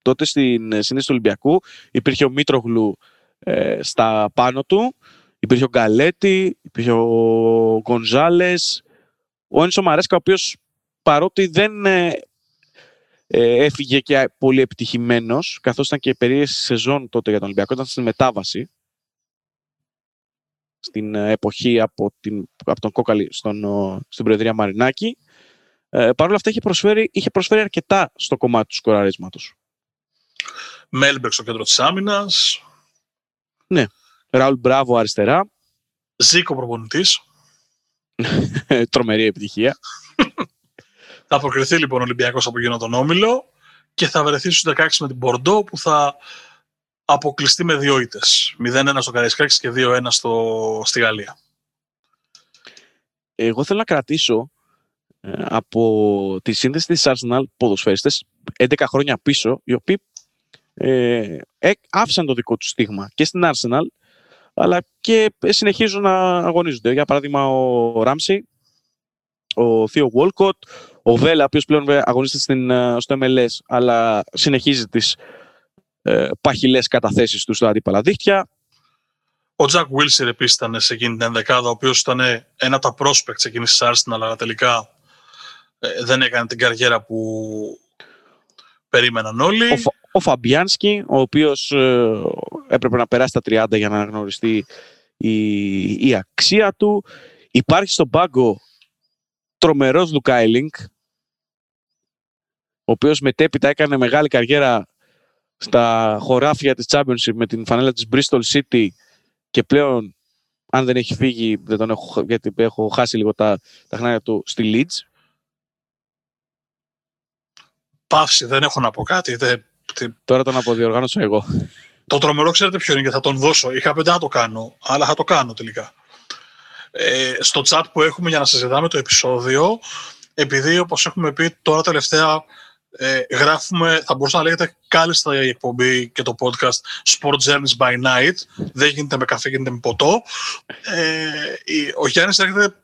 τότε στην σύνδεση του Ολυμπιακού υπήρχε ο Μήτρογλου ε, στα πάνω του, υπήρχε ο Γκαλέτη, υπήρχε ο Γκονζάλες, ο Ένσο Μαρέσκα, ο οποίος παρότι δεν ε, ε, έφυγε και πολύ επιτυχημένος, καθώς ήταν και περίεργη σεζόν τότε για τον Ολυμπιακό, ήταν στην μετάβαση, στην εποχή από, την, από τον Κόκαλη στον, στην Προεδρία Μαρινάκη. Ε, Παρ' όλα αυτά είχε προσφέρει, είχε προσφέρει αρκετά στο κομμάτι του σκοραρίσματος. Μέλμπεκ στο κέντρο της άμυνας. Ναι. Ραούλ Μπράβο αριστερά. Ζήκο προπονητής. Τρομερή επιτυχία. Θα αποκριθεί λοιπόν ο Ολυμπιακός από εκείνο τον όμιλο και θα βρεθεί στους δεκαέξι με την Μπορντό που θα αποκλειστεί με δύο ήττες. μηδέν ένα στο Καραϊσκάκη και δύο ένα στο... στη Γαλλία. Εγώ θέλω να κρατήσω από τη σύνδεση της Arsenal ποδοσφαιριστές έντεκα χρόνια πίσω, οι οποίοι ε, άφησαν το δικό τους στίγμα και στην Arsenal αλλά και συνεχίζουν να αγωνίζονται. Για παράδειγμα ο Ράμσι, ο Θείο Walcott, ο Βέλα, ο οποίος πλέον αγωνίζεται στην, στο εμ ελ ες αλλά συνεχίζει τις ε, παχυλές καταθέσεις του στα αντίπαλα δίχτυα. Ο Τζακ Βίλσερ επίσης ήταν σε εκείνη την ενδεκάδα, ο οποίος ήταν ένα από τα prospects εκείνης της Arsenal αλλά τελικά Ε, δεν έκανε την καριέρα που περίμεναν όλοι. Ο, Φα, ο Φαμπιάνσκι, ο οποίος ε, έπρεπε να περάσει τα τριάντα για να αναγνωριστεί η, η αξία του. Υπάρχει στον πάγκο τρομερός Λουκάιλινγκ, ο οποίος μετέπειτα έκανε μεγάλη καριέρα στα χωράφια της Championship με την φανέλα της Bristol City και πλέον, αν δεν έχει φύγει, δεν τον έχω, γιατί έχω χάσει λίγο τα, τα χνάρια του, στη Leeds. Παύση, δεν έχω να πω κάτι. Δε... Τώρα τον αποδιοργάνωσα εγώ. Το τρομερό ξέρετε ποιο είναι και θα τον δώσω. Είχα πέντε να το κάνω, αλλά θα το κάνω τελικά. Ε, στο chat που έχουμε για να συζητάμε το επεισόδιο, επειδή όπως έχουμε πει τώρα τελευταία ε, γράφουμε, θα μπορούσε να λέγεται κάλλιστα η εκπομπή και το podcast Sport Journeys by Night. Δεν γίνεται με καφέ, γίνεται με ποτό. Ε, ο Γιάννης έρχεται...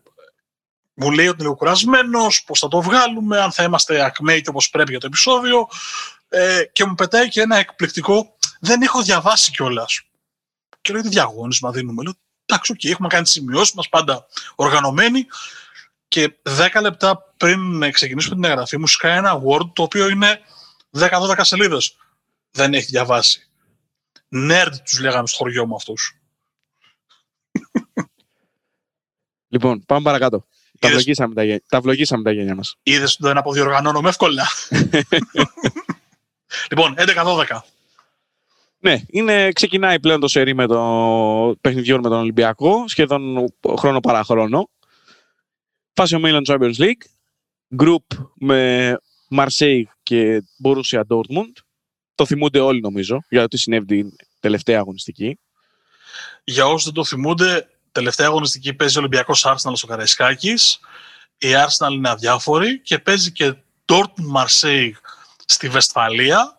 Μου λέει ότι είναι λίγο κουρασμένος, πώς θα το βγάλουμε, αν θα είμαστε ακμαίοι και όπως πρέπει για το επεισόδιο. Ε, και μου πετάει και ένα εκπληκτικό, δεν έχω διαβάσει κιόλας. Και λέω: τι διαγώνισμα δίνουμε. Λέω: εντάξει, okay, έχουμε κάνει σημειώσεις μας πάντα οργανωμένοι. Και δέκα λεπτά πριν ξεκινήσουμε την εγγραφή, μου σκάει ένα Word το οποίο είναι δέκα δώδεκα σελίδες. Δεν έχει διαβάσει. Nerd τους λέγαμε στο χωριό μου αυτούς. Λοιπόν, πάμε παρακάτω. Τα βλογίσαμε τα, γέ... τα βλογίσαμε τα γένια μας. Είδες ότι δεν αποδιοργανώνομαι εύκολα. Λοιπόν, έντεκα δώδεκα. Ναι, είναι, ξεκινάει πλέον το σερί με το παιχνιδιών με τον Ολυμπιακό, σχεδόν χρόνο παρά χρόνο. Φάση ομίλων Champions League, group με Marseille και Borussia Dortmund. Το θυμούνται όλοι νομίζω, για ό,τι συνέβη την τελευταία αγωνιστική. Για όσους δεν το θυμούνται... Τελευταία αγωνιστική παίζει ο Ολυμπιακός Arsenal στο Καραϊσκάκης. Η Arsenal είναι αδιάφορη και παίζει και Dortmund Marseille στη Βεσφαλία,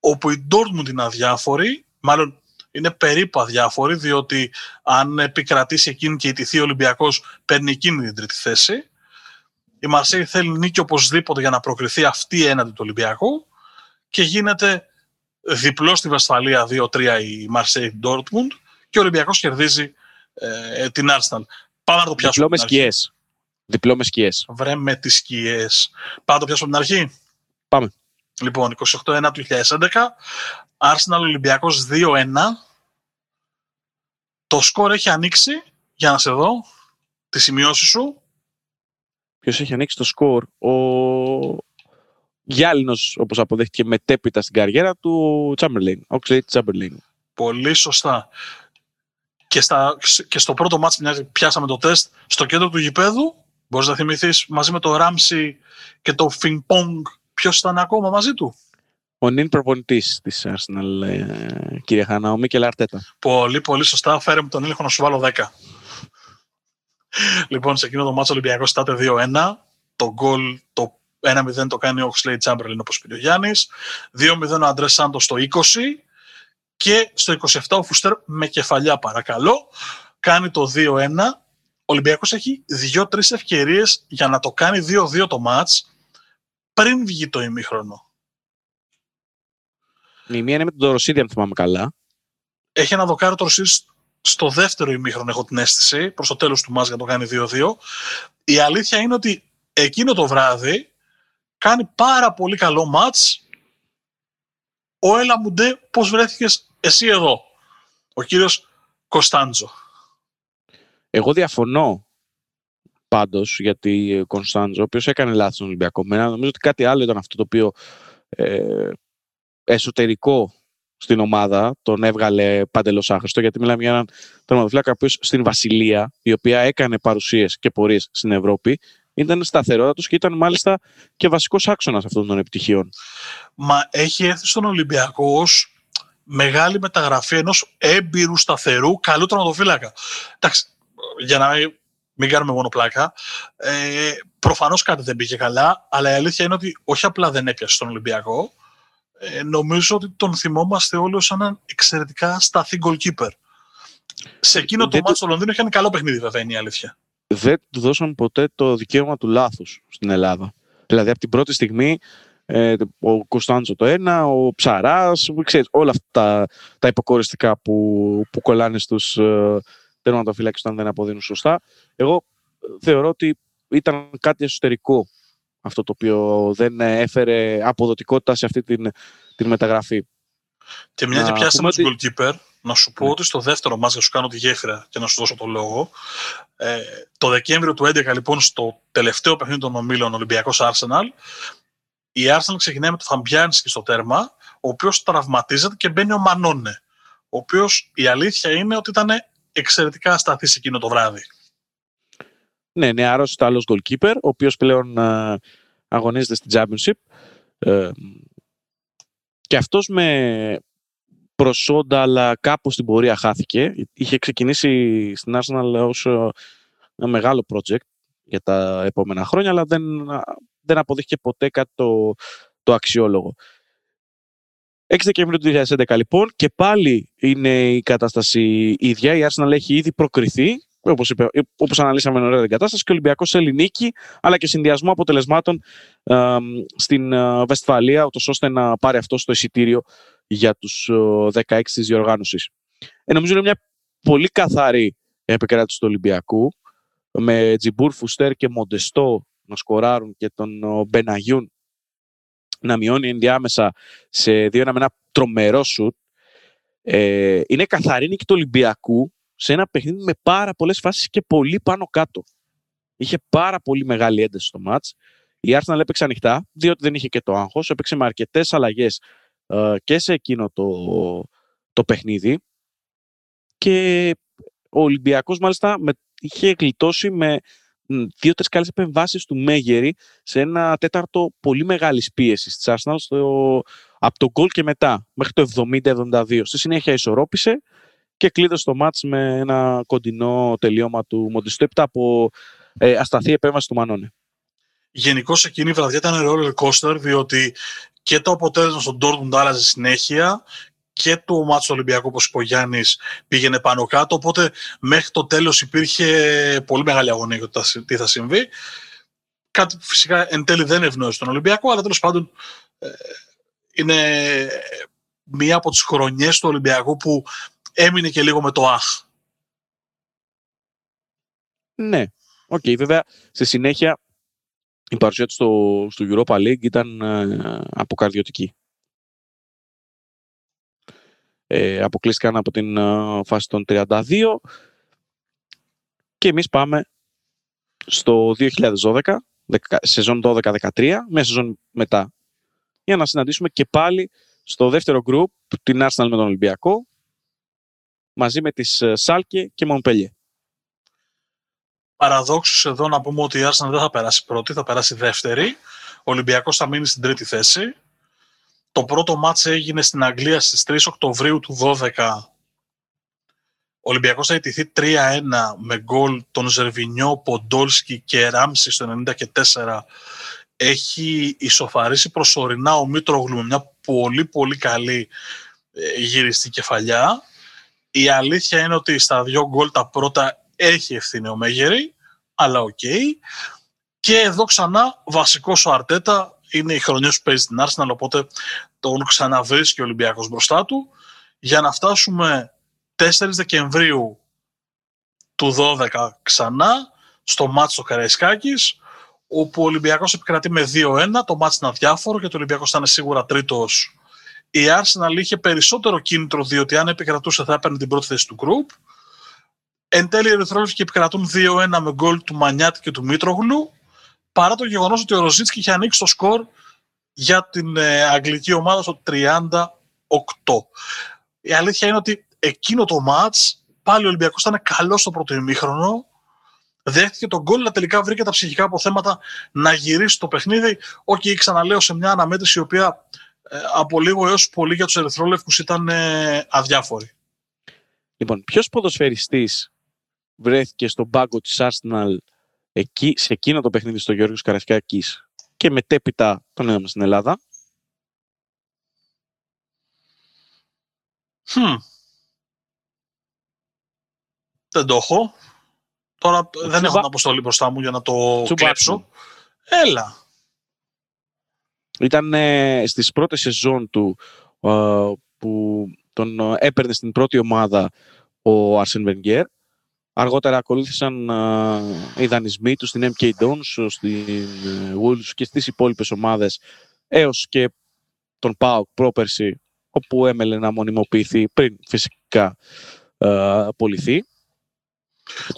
όπου η Dortmund είναι αδιάφορη, μάλλον είναι περίπου αδιάφορη, διότι αν επικρατήσει εκείνη και ηττηθεί ο Ολυμπιακός, παίρνει εκείνη την τρίτη θέση. Η Marseille θέλει νίκη οπωσδήποτε για να προκριθεί αυτή έναντι του Ολυμπιακού και γίνεται διπλό στη Βεσφαλία δύο τρία η Marseille Dortmund και ο Ολυμπιακός κερδίζει Ε, την Arsenal. Πάμε να το πιάσουμε. Διπλό με σκιές. Βρε με τις σκιές. Πάμε να το πιάσουμε από την αρχή. Πάμε. Λοιπόν, είκοσι οκτώ ένα του δύο χιλιάδες έντεκα. Arsenal Ολυμπιακός δύο ένα. Το σκορ έχει ανοίξει. Για να σε δω. Τις σημειώσεις σου. Ποιος έχει ανοίξει το σκορ? Ο, γυάλινος, όπως αποδέχτηκε μετέπειτα στην καριέρα του, Chamberlain, Oxlade Chamberlain. Πολύ σωστά. Και, στα, και στο πρώτο μάτς πιάσαμε το τεστ στο κέντρο του γηπέδου. Μπορείς να θυμηθείς μαζί με το Ράμσι και το Φινπόνγκ ποιος ήταν ακόμα μαζί του? Ο νυν προπονητής της Arsenal, ε, κύριε Χάνα, ο Μίκελ Αρτέτα. Πολύ πολύ σωστά, φέρε μου τον έλεγχο να σου βάλω δέκα. Λοιπόν, σε εκείνο το μάτσο Ολυμπιακός στάται δύο ένα. Το γκολ το ένα μηδέν το κάνει ο Oxlade Chamberlain, όπως είπε ο Γιάννης. δύο μηδέν ο Αντρές Σάντος στο είκοσι. Και στο είκοσι επτά ο Φουστέρ με κεφαλιά, παρακαλώ, κάνει το δύο ένα. Ο Ολυμπιακός έχει δύο τρεις ευκαιρίες για να το κάνει δύο δύο το μάτς πριν βγει το ημίχρονο. Η μία είναι με τον Τωροσίδη, αν θυμάμαι καλά. Έχει ένα δοκάρι Τωροσίδη στο δεύτερο ημίχρονο, έχω την αίσθηση, προς το τέλος του μάτς για να το κάνει δύο δύο. Η αλήθεια είναι ότι εκείνο το βράδυ κάνει πάρα πολύ καλό μάτς ο Έλα Μουντέ, πώς βρέθηκες εσύ εδώ, ο κύριος Κωνσταντζο. Εγώ διαφωνώ πάντως, γιατί ο Κωνσταντζο, ο οποίος έκανε λάθος στον Ολυμπιακό, εμένα νομίζω ότι κάτι άλλο ήταν αυτό το οποίο ε, εσωτερικό στην ομάδα τον έβγαλε παντελώς άχρηστο, γιατί μιλάμε για έναν τερματοφύλακα ο οποίος στην Βασιλεία, η οποία έκανε παρουσίες και πορείες στην Ευρώπη, ήταν σταθερότατος και ήταν μάλιστα και βασικός άξονας αυτών των επιτυχιών. Μα έχει έρθει στον Ολυμπιακό ως μεγάλη μεταγραφή ενός έμπειρου, σταθερού, καλού τερματοφύλακα. Εντάξει, για να μην κάνουμε μόνο πλάκα, ε, προφανώς κάτι δεν πήγε καλά, αλλά η αλήθεια είναι ότι όχι απλά δεν έπιασε στον Ολυμπιακό, ε, νομίζω ότι τον θυμόμαστε όλοι ως έναν εξαιρετικά σταθή goalkeeper. Σε εκείνο το μάτσο του Λονδίνου είχε ένα καλό παιχνίδι, βέβαια, είναι η αλήθεια. Δεν του δώσαν ποτέ το δικαίωμα του λάθους στην Ελλάδα. Δηλαδή από την πρώτη στιγμή ε, ο Κωνσταντζο το ένα, ο Ψαράς, ξέρεις, όλα αυτά τα, τα υποκοριστικά που, που κολλάνε στους ε, τερματοφύλακες όταν δεν αποδίνουν σωστά. Εγώ θεωρώ ότι ήταν κάτι εσωτερικό αυτό το οποίο δεν έφερε αποδοτικότητα σε αυτή την, την μεταγραφή. Και μια και πιάσαμε τους goalkeeper, να σου πω ναι. ότι στο δεύτερο μάτς, για να σου κάνω τη γέφυρα και να σου δώσω το λόγο, ε, το Δεκέμβριο του δύο χιλιάδες έντεκα, λοιπόν, στο τελευταίο παιχνίδι των ομίλων Ολυμπιακός Arsenal, η Arsenal ξεκινάει με τον Φαμπιάνσκι στο τέρμα, ο οποίος τραυματίζεται και μπαίνει ο Μανώνε, ο οποίος η αλήθεια είναι ότι ήταν εξαιρετικά ασταθής εκείνο το βράδυ. Ναι, νεαρός Ιταλός goalkeeper, ο οποίος πλέον α, αγωνίζεται στην Championship. Ε, Και αυτός με προσόντα, αλλά κάπως στην πορεία χάθηκε. Είχε ξεκινήσει στην Arsenal ως ένα μεγάλο project για τα επόμενα χρόνια, αλλά δεν, δεν αποδείχθηκε ποτέ κάτι το, το αξιόλογο. έξι Δεκεμβρίου του δύο χιλιάδες έντεκα, λοιπόν, και πάλι είναι η κατάσταση ίδια. Η Arsenal έχει ήδη προκριθεί, όπως, είπε, όπως αναλύσαμε νωρίτερα την κατάσταση, και ο Ολυμπιακός θέλει νίκη, αλλά και συνδυασμό αποτελεσμάτων ε, στην ε, Βεσφαλία, ούτως ώστε να πάρει αυτό στο εισιτήριο για τους ε, δεκαέξι της διοργάνωσης. Ε, νομίζω είναι μια πολύ καθαρή επικράτηση του Ολυμπιακού, με Τζιμπούρ, Φουστέρ και Μοντεστό να σκοράρουν και τον ο Μπεναγιούν να μειώνει ενδιάμεσα σε δύο ένα με ένα τρομερό σουτ. Ε, είναι καθαρή νίκη του Ολυμπιακού σε ένα παιχνίδι με πάρα πολλές φάσεις και πολύ πάνω κάτω. Είχε πάρα πολύ μεγάλη ένταση στο μάτς. Η Arsenal έπαιξε ανοιχτά, διότι δεν είχε και το άγχος. Έπαιξε με αρκετές αλλαγές ε, και σε εκείνο το, το παιχνίδι. Και ο Ολυμπιακός μάλιστα με, είχε γλιτώσει με δύο-τρεις καλές επεμβάσεις του Μέγερη σε ένα τέταρτο πολύ μεγάλης πίεσης της Arsenal στο, από το γκολ και μετά, μέχρι το εβδομήντα εβδομήντα δύο. Στη συνέχεια ισορρόπησε και κλείδωσε το μάτς με ένα κοντινό τελείωμα του Μοντιστού από ε, ασταθή επέμβαση του Μανώνε. Γενικώς εκείνη η βραδιά ήταν roller coaster, διότι και το αποτέλεσμα στον Ντόρτμουντ άλλαζε συνέχεια και το μάτς του Ολυμπιακού, όπως είπε ο Γιάννης, πήγαινε πάνω κάτω. Οπότε μέχρι το τέλος υπήρχε πολύ μεγάλη αγωνία για το τι θα συμβεί. Κάτι που φυσικά εν τέλει δεν ευνόησε τον Ολυμπιακό, αλλά τέλος πάντων ε, είναι μία από τις χρονιές του Ολυμπιακού που έμεινε και λίγο με το αχ. Ναι, οκ. Okay, βέβαια, στη συνέχεια η παρουσία του στο, στο Europa League ήταν ε, αποκαρδιωτική. Ε, αποκλείστηκαν από την ε, φάση των τριάντα δύο και εμείς πάμε στο δύο χιλιάδες δώδεκα, δεκα, σεζόν δώδεκα δεκατρία, μια σεζόν μετά για να συναντήσουμε και πάλι στο δεύτερο γκρουπ την Arsenal με τον Ολυμπιακό, μαζί με τις Σάλκε και Μομπελιέ. Παραδόξως εδώ να πούμε ότι η Arsenal δεν θα περάσει πρώτη, θα περάσει δεύτερη. Ο Ολυμπιακός θα μείνει στην τρίτη θέση. Το πρώτο μάτς έγινε στην Αγγλία στις τρεις Οκτωβρίου του δώδεκα. Ο Ολυμπιακός θα ιτηθεί τρία ένα με γκολ τον Ζερβινιό, Ποντόλσκι και Ράμσι στο ενενήντα τέσσερα. Έχει ισοφαρίσει προσωρινά ο Μήτρογλου με μια πολύ πολύ καλή γυριστή κεφαλιά. Η αλήθεια είναι ότι στα δύο γκολ τα πρώτα έχει ευθύνη ο Μέγερη, αλλά οκ. Okay. Και εδώ ξανά βασικός ο Αρτέτα, είναι οι χρονιές που παίζει την Arsenal, οπότε τον ξαναβρίσκει ο Ολυμπιακός μπροστά του. Για να φτάσουμε τέσσερις Δεκεμβρίου του δώδεκα ξανά στο μάτς του Καραϊσκάκης, όπου ο Ολυμπιακός επικρατεί με δύο ένα, το μάτς ήταν αδιάφορο και το Ολυμπιακός ήταν σίγουρα τρίτος. Η Arsenal είχε περισσότερο κίνητρο, διότι αν επικρατούσε θα έπαιρνε την πρώτη θέση του γκρουπ. Εν τέλει οι Ερυθρόλευκοι επικρατούν δύο ένα με γκολ του Μανιάτη και του Μήτρογλου, παρά το γεγονός ότι ο Ροζίτσκι είχε ανοίξει το σκορ για την αγγλική ομάδα στο τριάντα οκτώ. Η αλήθεια είναι ότι εκείνο το μάτς πάλι ο Ολυμπιακός ήταν καλός στο πρώτο ημίχρονο, δέχτηκε τον γκολ, αλλά τελικά βρήκε τα ψυχικά αποθέματα να γυρίσει το παιχνίδι. Οκ, okay, ξαναλέω, σε μια αναμέτρηση η οποία ε, από λίγο έως πολύ για τους Ερυθρόλευκους ήταν ε, αδιάφορη. Λοιπόν, ποιος ποδοσφαιριστής βρέθηκε στον πάγκο της Arsenal εκεί, σε εκείνο το παιχνίδι στο Γεώργιος Καραϊσκάκης και μετέπειτα τον είδαμε στην Ελλάδα? Hm. Δεν το έχω. Τώρα ο δεν τσουμπα... έχω την αποστολή μπροστά μου για να το τσουμπα... κλέψω. Έλα. Ήταν ε, στις πρώτες σεζόν του ε, που τον ε, έπαιρνε στην πρώτη ομάδα ο Αρσέν Μεγκερ. Αργότερα ακολούθησαν ε, οι δανεισμοί του στην εμ κέι Dons, στην Wolves και στις υπόλοιπες ομάδες, έως και τον ΠΑΟΚ πρόπερση, όπου έμελε να μονιμοποιηθεί πριν φυσικά ε, πωληθεί.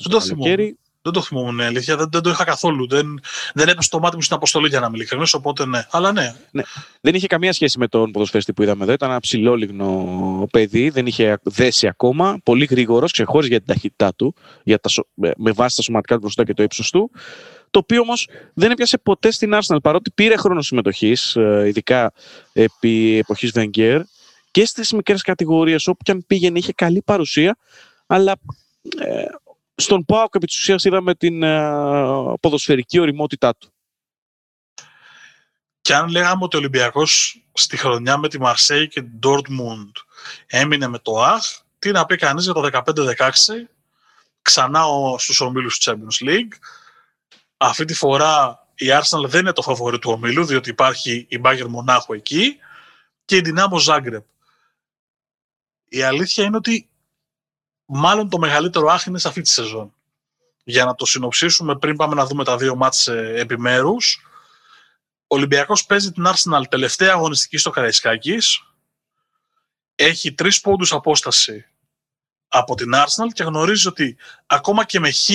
Δεν το, θυμόμουν, δεν το θυμόμουν, αλήθεια. Δεν, δεν το είχα καθόλου. Δεν, δεν έπεσε το μάτι μου στην αποστολή, για να είμαι ειλικρινής, οπότε ναι. Αλλά ναι. ναι. Δεν είχε καμία σχέση με τον ποδοσφαιριστή που είδαμε εδώ. Ήταν ένα ψηλόλιγνο παιδί, δεν είχε δέσει ακόμα. Πολύ γρήγορος, ξεχώριζε για την ταχύτητά του, για τα, με βάση τα σωματικά του μπροστά και το ύψος του. Το οποίο όμως δεν έπιασε ποτέ στην Arsenal, παρότι πήρε χρόνο συμμετοχής, ειδικά επί εποχής Wenger, και στις μικρές κατηγορίες, όπου και αν πήγαινε, είχε καλή παρουσία, αλλά. Ε, Στον ΠΑΟΚ επί της ουσίας είδαμε την ε, ποδοσφαιρική ωριμότητά του. Και αν λέγαμε ότι ο Ολυμπιακός στη χρονιά με τη Μαρσέη και την Ντόρτμουντ έμεινε με το ΑΧ, τι να πει κανείς για το δεκαπέντε δεκαέξι, ξανά στους ομίλους του Champions League. Αυτή τη φορά η Arsenal δεν είναι το φαβορί του ομίλου, διότι υπάρχει η Bayern Μονάχου εκεί και η Dinamo Zagreb. Η αλήθεια είναι ότι μάλλον το μεγαλύτερο άχι είναι σε αυτή τη σεζόν. Για να το συνοψίσουμε, πριν πάμε να δούμε τα δύο μάτς επιμέρους, ο Ολυμπιακός παίζει την Arsenal τελευταία αγωνιστική στο Καραϊσκάκης. Έχει τρεις πόντους απόσταση από την Arsenal και γνωρίζει ότι ακόμα και με χ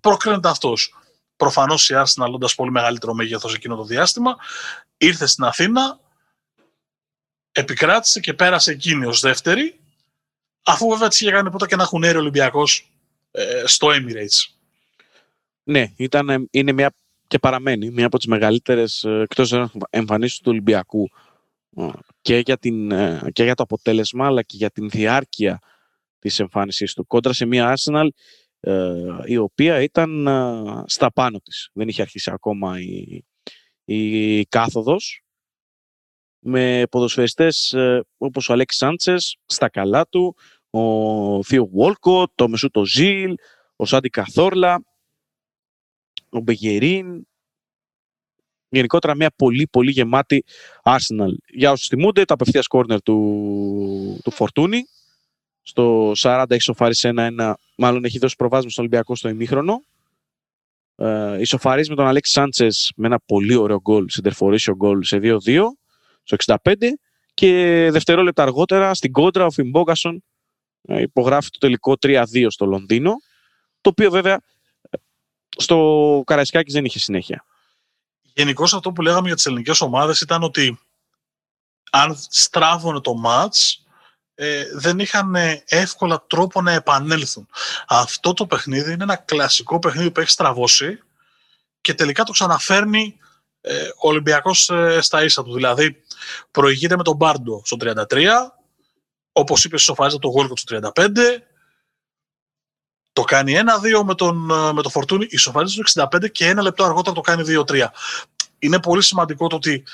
προκρίνεται αυτός. Προφανώς η Arsenal, όντας πολύ μεγαλύτερο μέγεθος εκείνο το διάστημα, ήρθε στην Αθήνα, επικράτησε και πέρασε εκείνη ως δεύτερη. Αφού βέβαια τις είχε κάνει πρώτα και να έχουν έρει ο Ολυμπιακός ε, στο Emirates. Ναι, ήταν, είναι μια, και παραμένει μια από τις μεγαλύτερες ε, εκτός εμφανίσεις του Ολυμπιακού και για, την, ε, και για το αποτέλεσμα, αλλά και για την διάρκεια της εμφάνισης του, κόντρα σε μια Arsenal ε, η οποία ήταν ε, στα πάνω της. Δεν είχε αρχίσει ακόμα η, η κάθοδος, με ποδοσφαιριστές όπως ο Αλέξης Σάντσες στα καλά του, ο Θείο Γουόλκο, το Μεσούτο Ζιλ, ο Σάντι Καθόρλα, ο Μπεγερίν. Γενικότερα μια πολύ πολύ γεμάτη Arsenal. Για όσους θυμούνται, τα απευθείας κόρνερ του, του Φορτούνη στο σαράντα έχει ισοφαρίσει ένα ένα, μάλλον έχει δώσει προβάσμα στον Ολυμπιακό στο ημίχρονο. Ε, ισοφαρίζει με τον Αλέξη Σάντσες με ένα πολύ ωραίο γκολ, συντερφορίσιο γκολ σε δύο δύο στο εξήντα πέντε, και δευτερόλεπτα αργότερα στην κόντρα ο Φιμπόγκασον υπογράφει το τελικό τρία δύο στο Λονδίνο, το οποίο βέβαια στο Καραϊσκάκης δεν είχε συνέχεια. Γενικώς αυτό που λέγαμε για τις ελληνικές ομάδες ήταν ότι αν στράβωνε το μάτς, ε, δεν είχαν εύκολα τρόπο να επανέλθουν. Αυτό το παιχνίδι είναι ένα κλασικό παιχνίδι που έχει στραβώσει και τελικά το ξαναφέρνει ε, ο Ολυμπιακός ε, στα ίσα του. Δηλαδή προηγείται με τον Μπάρντο στο τριάντα τρία, όπως είπε ισοφαρίζεται το Γόλκοτ στο τριάντα πέντε, το κάνει ένα δύο με τον, με τον Φορτούνι, ισοφαρίζεται στο εξήντα πέντε και ένα λεπτό αργότερα το κάνει δύο τρία. Είναι πολύ σημαντικό το ότι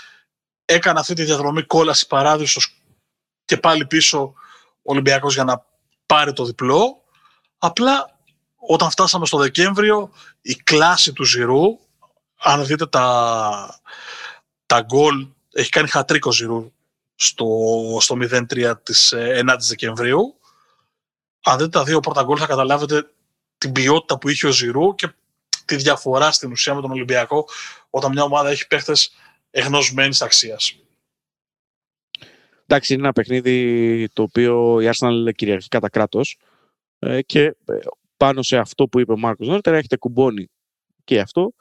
έκανε αυτή τη διαδρομή κόλαση παράδεισος και πάλι πίσω ο Ολυμπιακός για να πάρει το διπλό. Απλά όταν φτάσαμε στο Δεκέμβριο, η κλάση του Ζιρού, αν δείτε τα, τα γκολ, έχει κάνει χατρίκο Ζιρού στο, στο μηδέν τρία της εννιά Δεκεμβρίου. Αν δείτε τα δύο πρώτα γκολ θα καταλάβετε την ποιότητα που είχε ο Ζιρού και τη διαφορά στην ουσία με τον Ολυμπιακό όταν μια ομάδα έχει παίχτες εγνωσμένης αξίας. Εντάξει, είναι ένα παιχνίδι το οποίο η Arsenal κυριαρχεί κατά κράτος και πάνω σε αυτό που είπε ο Μάρκος νωρίτερα έχετε κουμπώνει και αυτό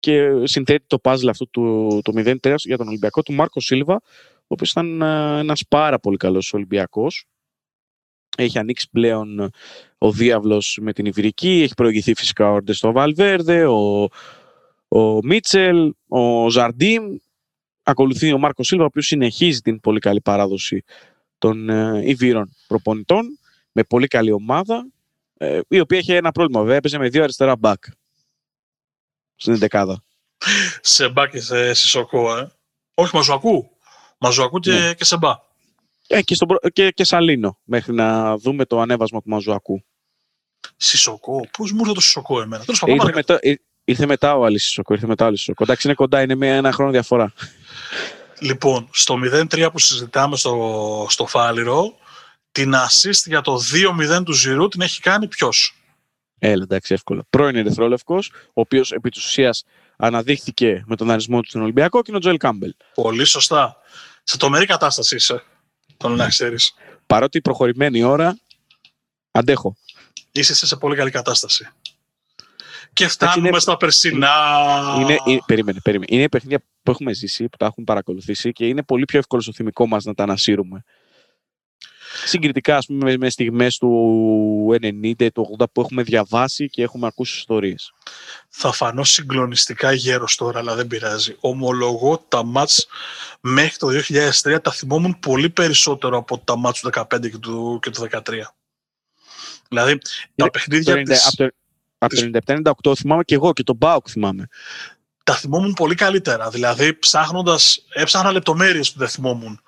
και συνθέτει το παζλ αυτό του, το μηδέν τρία για τον Ολυμπιακό του Μάρκο Σίλβα, ο οποίος ήταν ένας πάρα πολύ καλός Ολυμπιακός. Έχει ανοίξει πλέον ο διάβλος με την Ιβηρική, έχει προηγηθεί φυσικά ο Ερντεστο Βαλβέρδε, ο, ο Μίτσελ, ο Ζαρντίμ. Ακολουθεί ο Μάρκο Σίλβα, ο οποίος συνεχίζει την πολύ καλή παράδοση των ε, Ιβύρων προπονητών, με πολύ καλή ομάδα, ε, η οποία είχε ένα πρόβλημα βέβαια, έπαιζε με δύο αριστερά μπακ στην δεκάδα. Σε μπακ και σε Σοκό, ε. Όχι, Μαζουακού. Μαζουακού και, ναι. Και σε μπακ. Ε, και, στον, και, και Σαλίνο, μέχρι να δούμε το ανέβασμα του Μαζουακού. Σισοκό, πώς μου ήρθε το Σισοκό εμένα. Ήρθε, πάμε, μετά, ή, ήρθε μετά ο Άλλη Σισοκό, ήρθε μετά ο Άλλη Σισοκό. Εντάξει, είναι κοντά, είναι μία, ένα χρόνο διαφορά. Λοιπόν, στο μηδέν τρία που συζητάμε στο, στο Φάληρο, την assist για το δύο μηδέν του Ζιρού την έχει κάνει ποιος? Έλα, εντάξει, εύκολα. Πρώην ερυθρόλευκος, ο οποίος επί της ουσίας αναδείχθηκε με τον αρισμό του στον Ολυμπιακό, και είναι ο Τζοέλ Κάμπελ. Πολύ σωστά. Σε τομερή κατάσταση είσαι. Τον να ξέρεις. Παρότι προχωρημένη ώρα, αντέχω. Είσαι σε πολύ καλή κατάσταση. Και φτάνουμε είναι... στα περσινά. Είναι... Είναι... Περίμενε, περίμενε. Είναι παιχνίδια που έχουμε ζήσει, που τα έχουν παρακολουθήσει και είναι πολύ πιο εύκολο στο θυμικό μας να τα ανασύρουμε. Συγκριτικά, ας πούμε, με στιγμές του ενενήντα, του ογδόντα που έχουμε διαβάσει και έχουμε ακούσει ιστορίες. Θα φανώ συγκλονιστικά γέρος τώρα, αλλά δεν πειράζει. Ομολογώ τα μάτς μέχρι το δύο χιλιάδες τρία τα θυμόμουν πολύ περισσότερο από τα μάτς του δεκαπέντε και του, και του δεκατρία. Δηλαδή, είναι, τα παιχνίδια το ενενήντα, της... Από το ενενήντα επτά ενενήντα οκτώ θυμάμαι και εγώ και τον ΠΑΟΚ θυμάμαι. Τα θυμόμουν πολύ καλύτερα. Δηλαδή, ψάχνοντας, έψαχνα λεπτομέρειες που δεν θυμόμουν.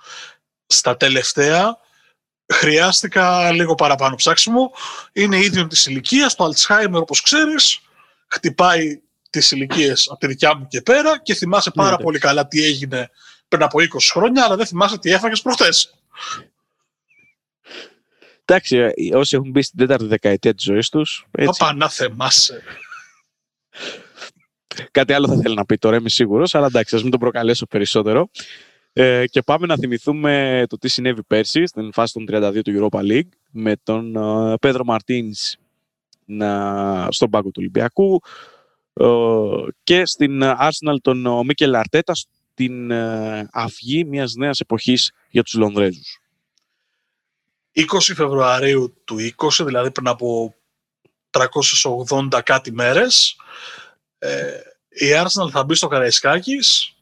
Στα τελευταία... χρειάστηκα λίγο παραπάνω ψάξιμο. Είναι ίδιο της ηλικίας, το Αλτσχάιμερ όπως ξέρεις, χτυπάει τις ηλικίες από τη δικιά μου και πέρα και θυμάσαι πάρα yeah, πολύ yeah. καλά τι έγινε πριν από είκοσι χρόνια, αλλά δεν θυμάσαι τι έφαγες προχθές. Εντάξει, όσοι έχουν μπει στην τέταρτη δεκαετία της ζωής τους... Παπα να θεμάσαι. Κάτι άλλο θα θέλω να πει τώρα, είμαι σίγουρος, αλλά εντάξει, ας μην τον προκαλέσω περισσότερο. Ε, και πάμε να θυμηθούμε το τι συνέβη πέρσι στην φάση των τριάντα δύο του Europa League με τον ε, Πέδρο Μαρτίνς στον πάγκο του Ολυμπιακού ε, και στην Arsenal τον ο Μίκελ Αρτέτα στην ε, αυγή μιας νέας εποχής για τους Λονδρέζους. είκοσι Φεβρουαρίου του είκοσι, δηλαδή πριν από τριακόσιες ογδόντα κάτι μέρες, ε, η Arsenal θα μπει στο Καραϊσκάκης.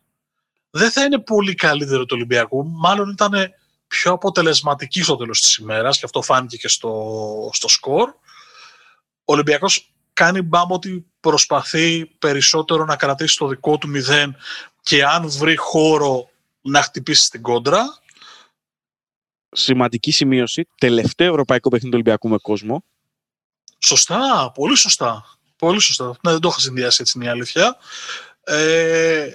Δεν θα είναι πολύ καλύτερο του Ολυμπιακού, μάλλον ήταν πιο αποτελεσματική στο τέλος της ημέρας και αυτό φάνηκε και στο, στο σκορ. Ο Ολυμπιακός κάνει μπαμ ότι προσπαθεί περισσότερο να κρατήσει το δικό του μηδέν και αν βρει χώρο να χτυπήσει την κόντρα. Σημαντική σημείωση, τελευταίο ευρωπαϊκό παιχνίδι του Ολυμπιακού με κόσμο. Σωστά, πολύ σωστά. Πολύ σωστά. Ναι, δεν το είχα συνδυάσει, έτσι είναι η αλήθεια. Ε...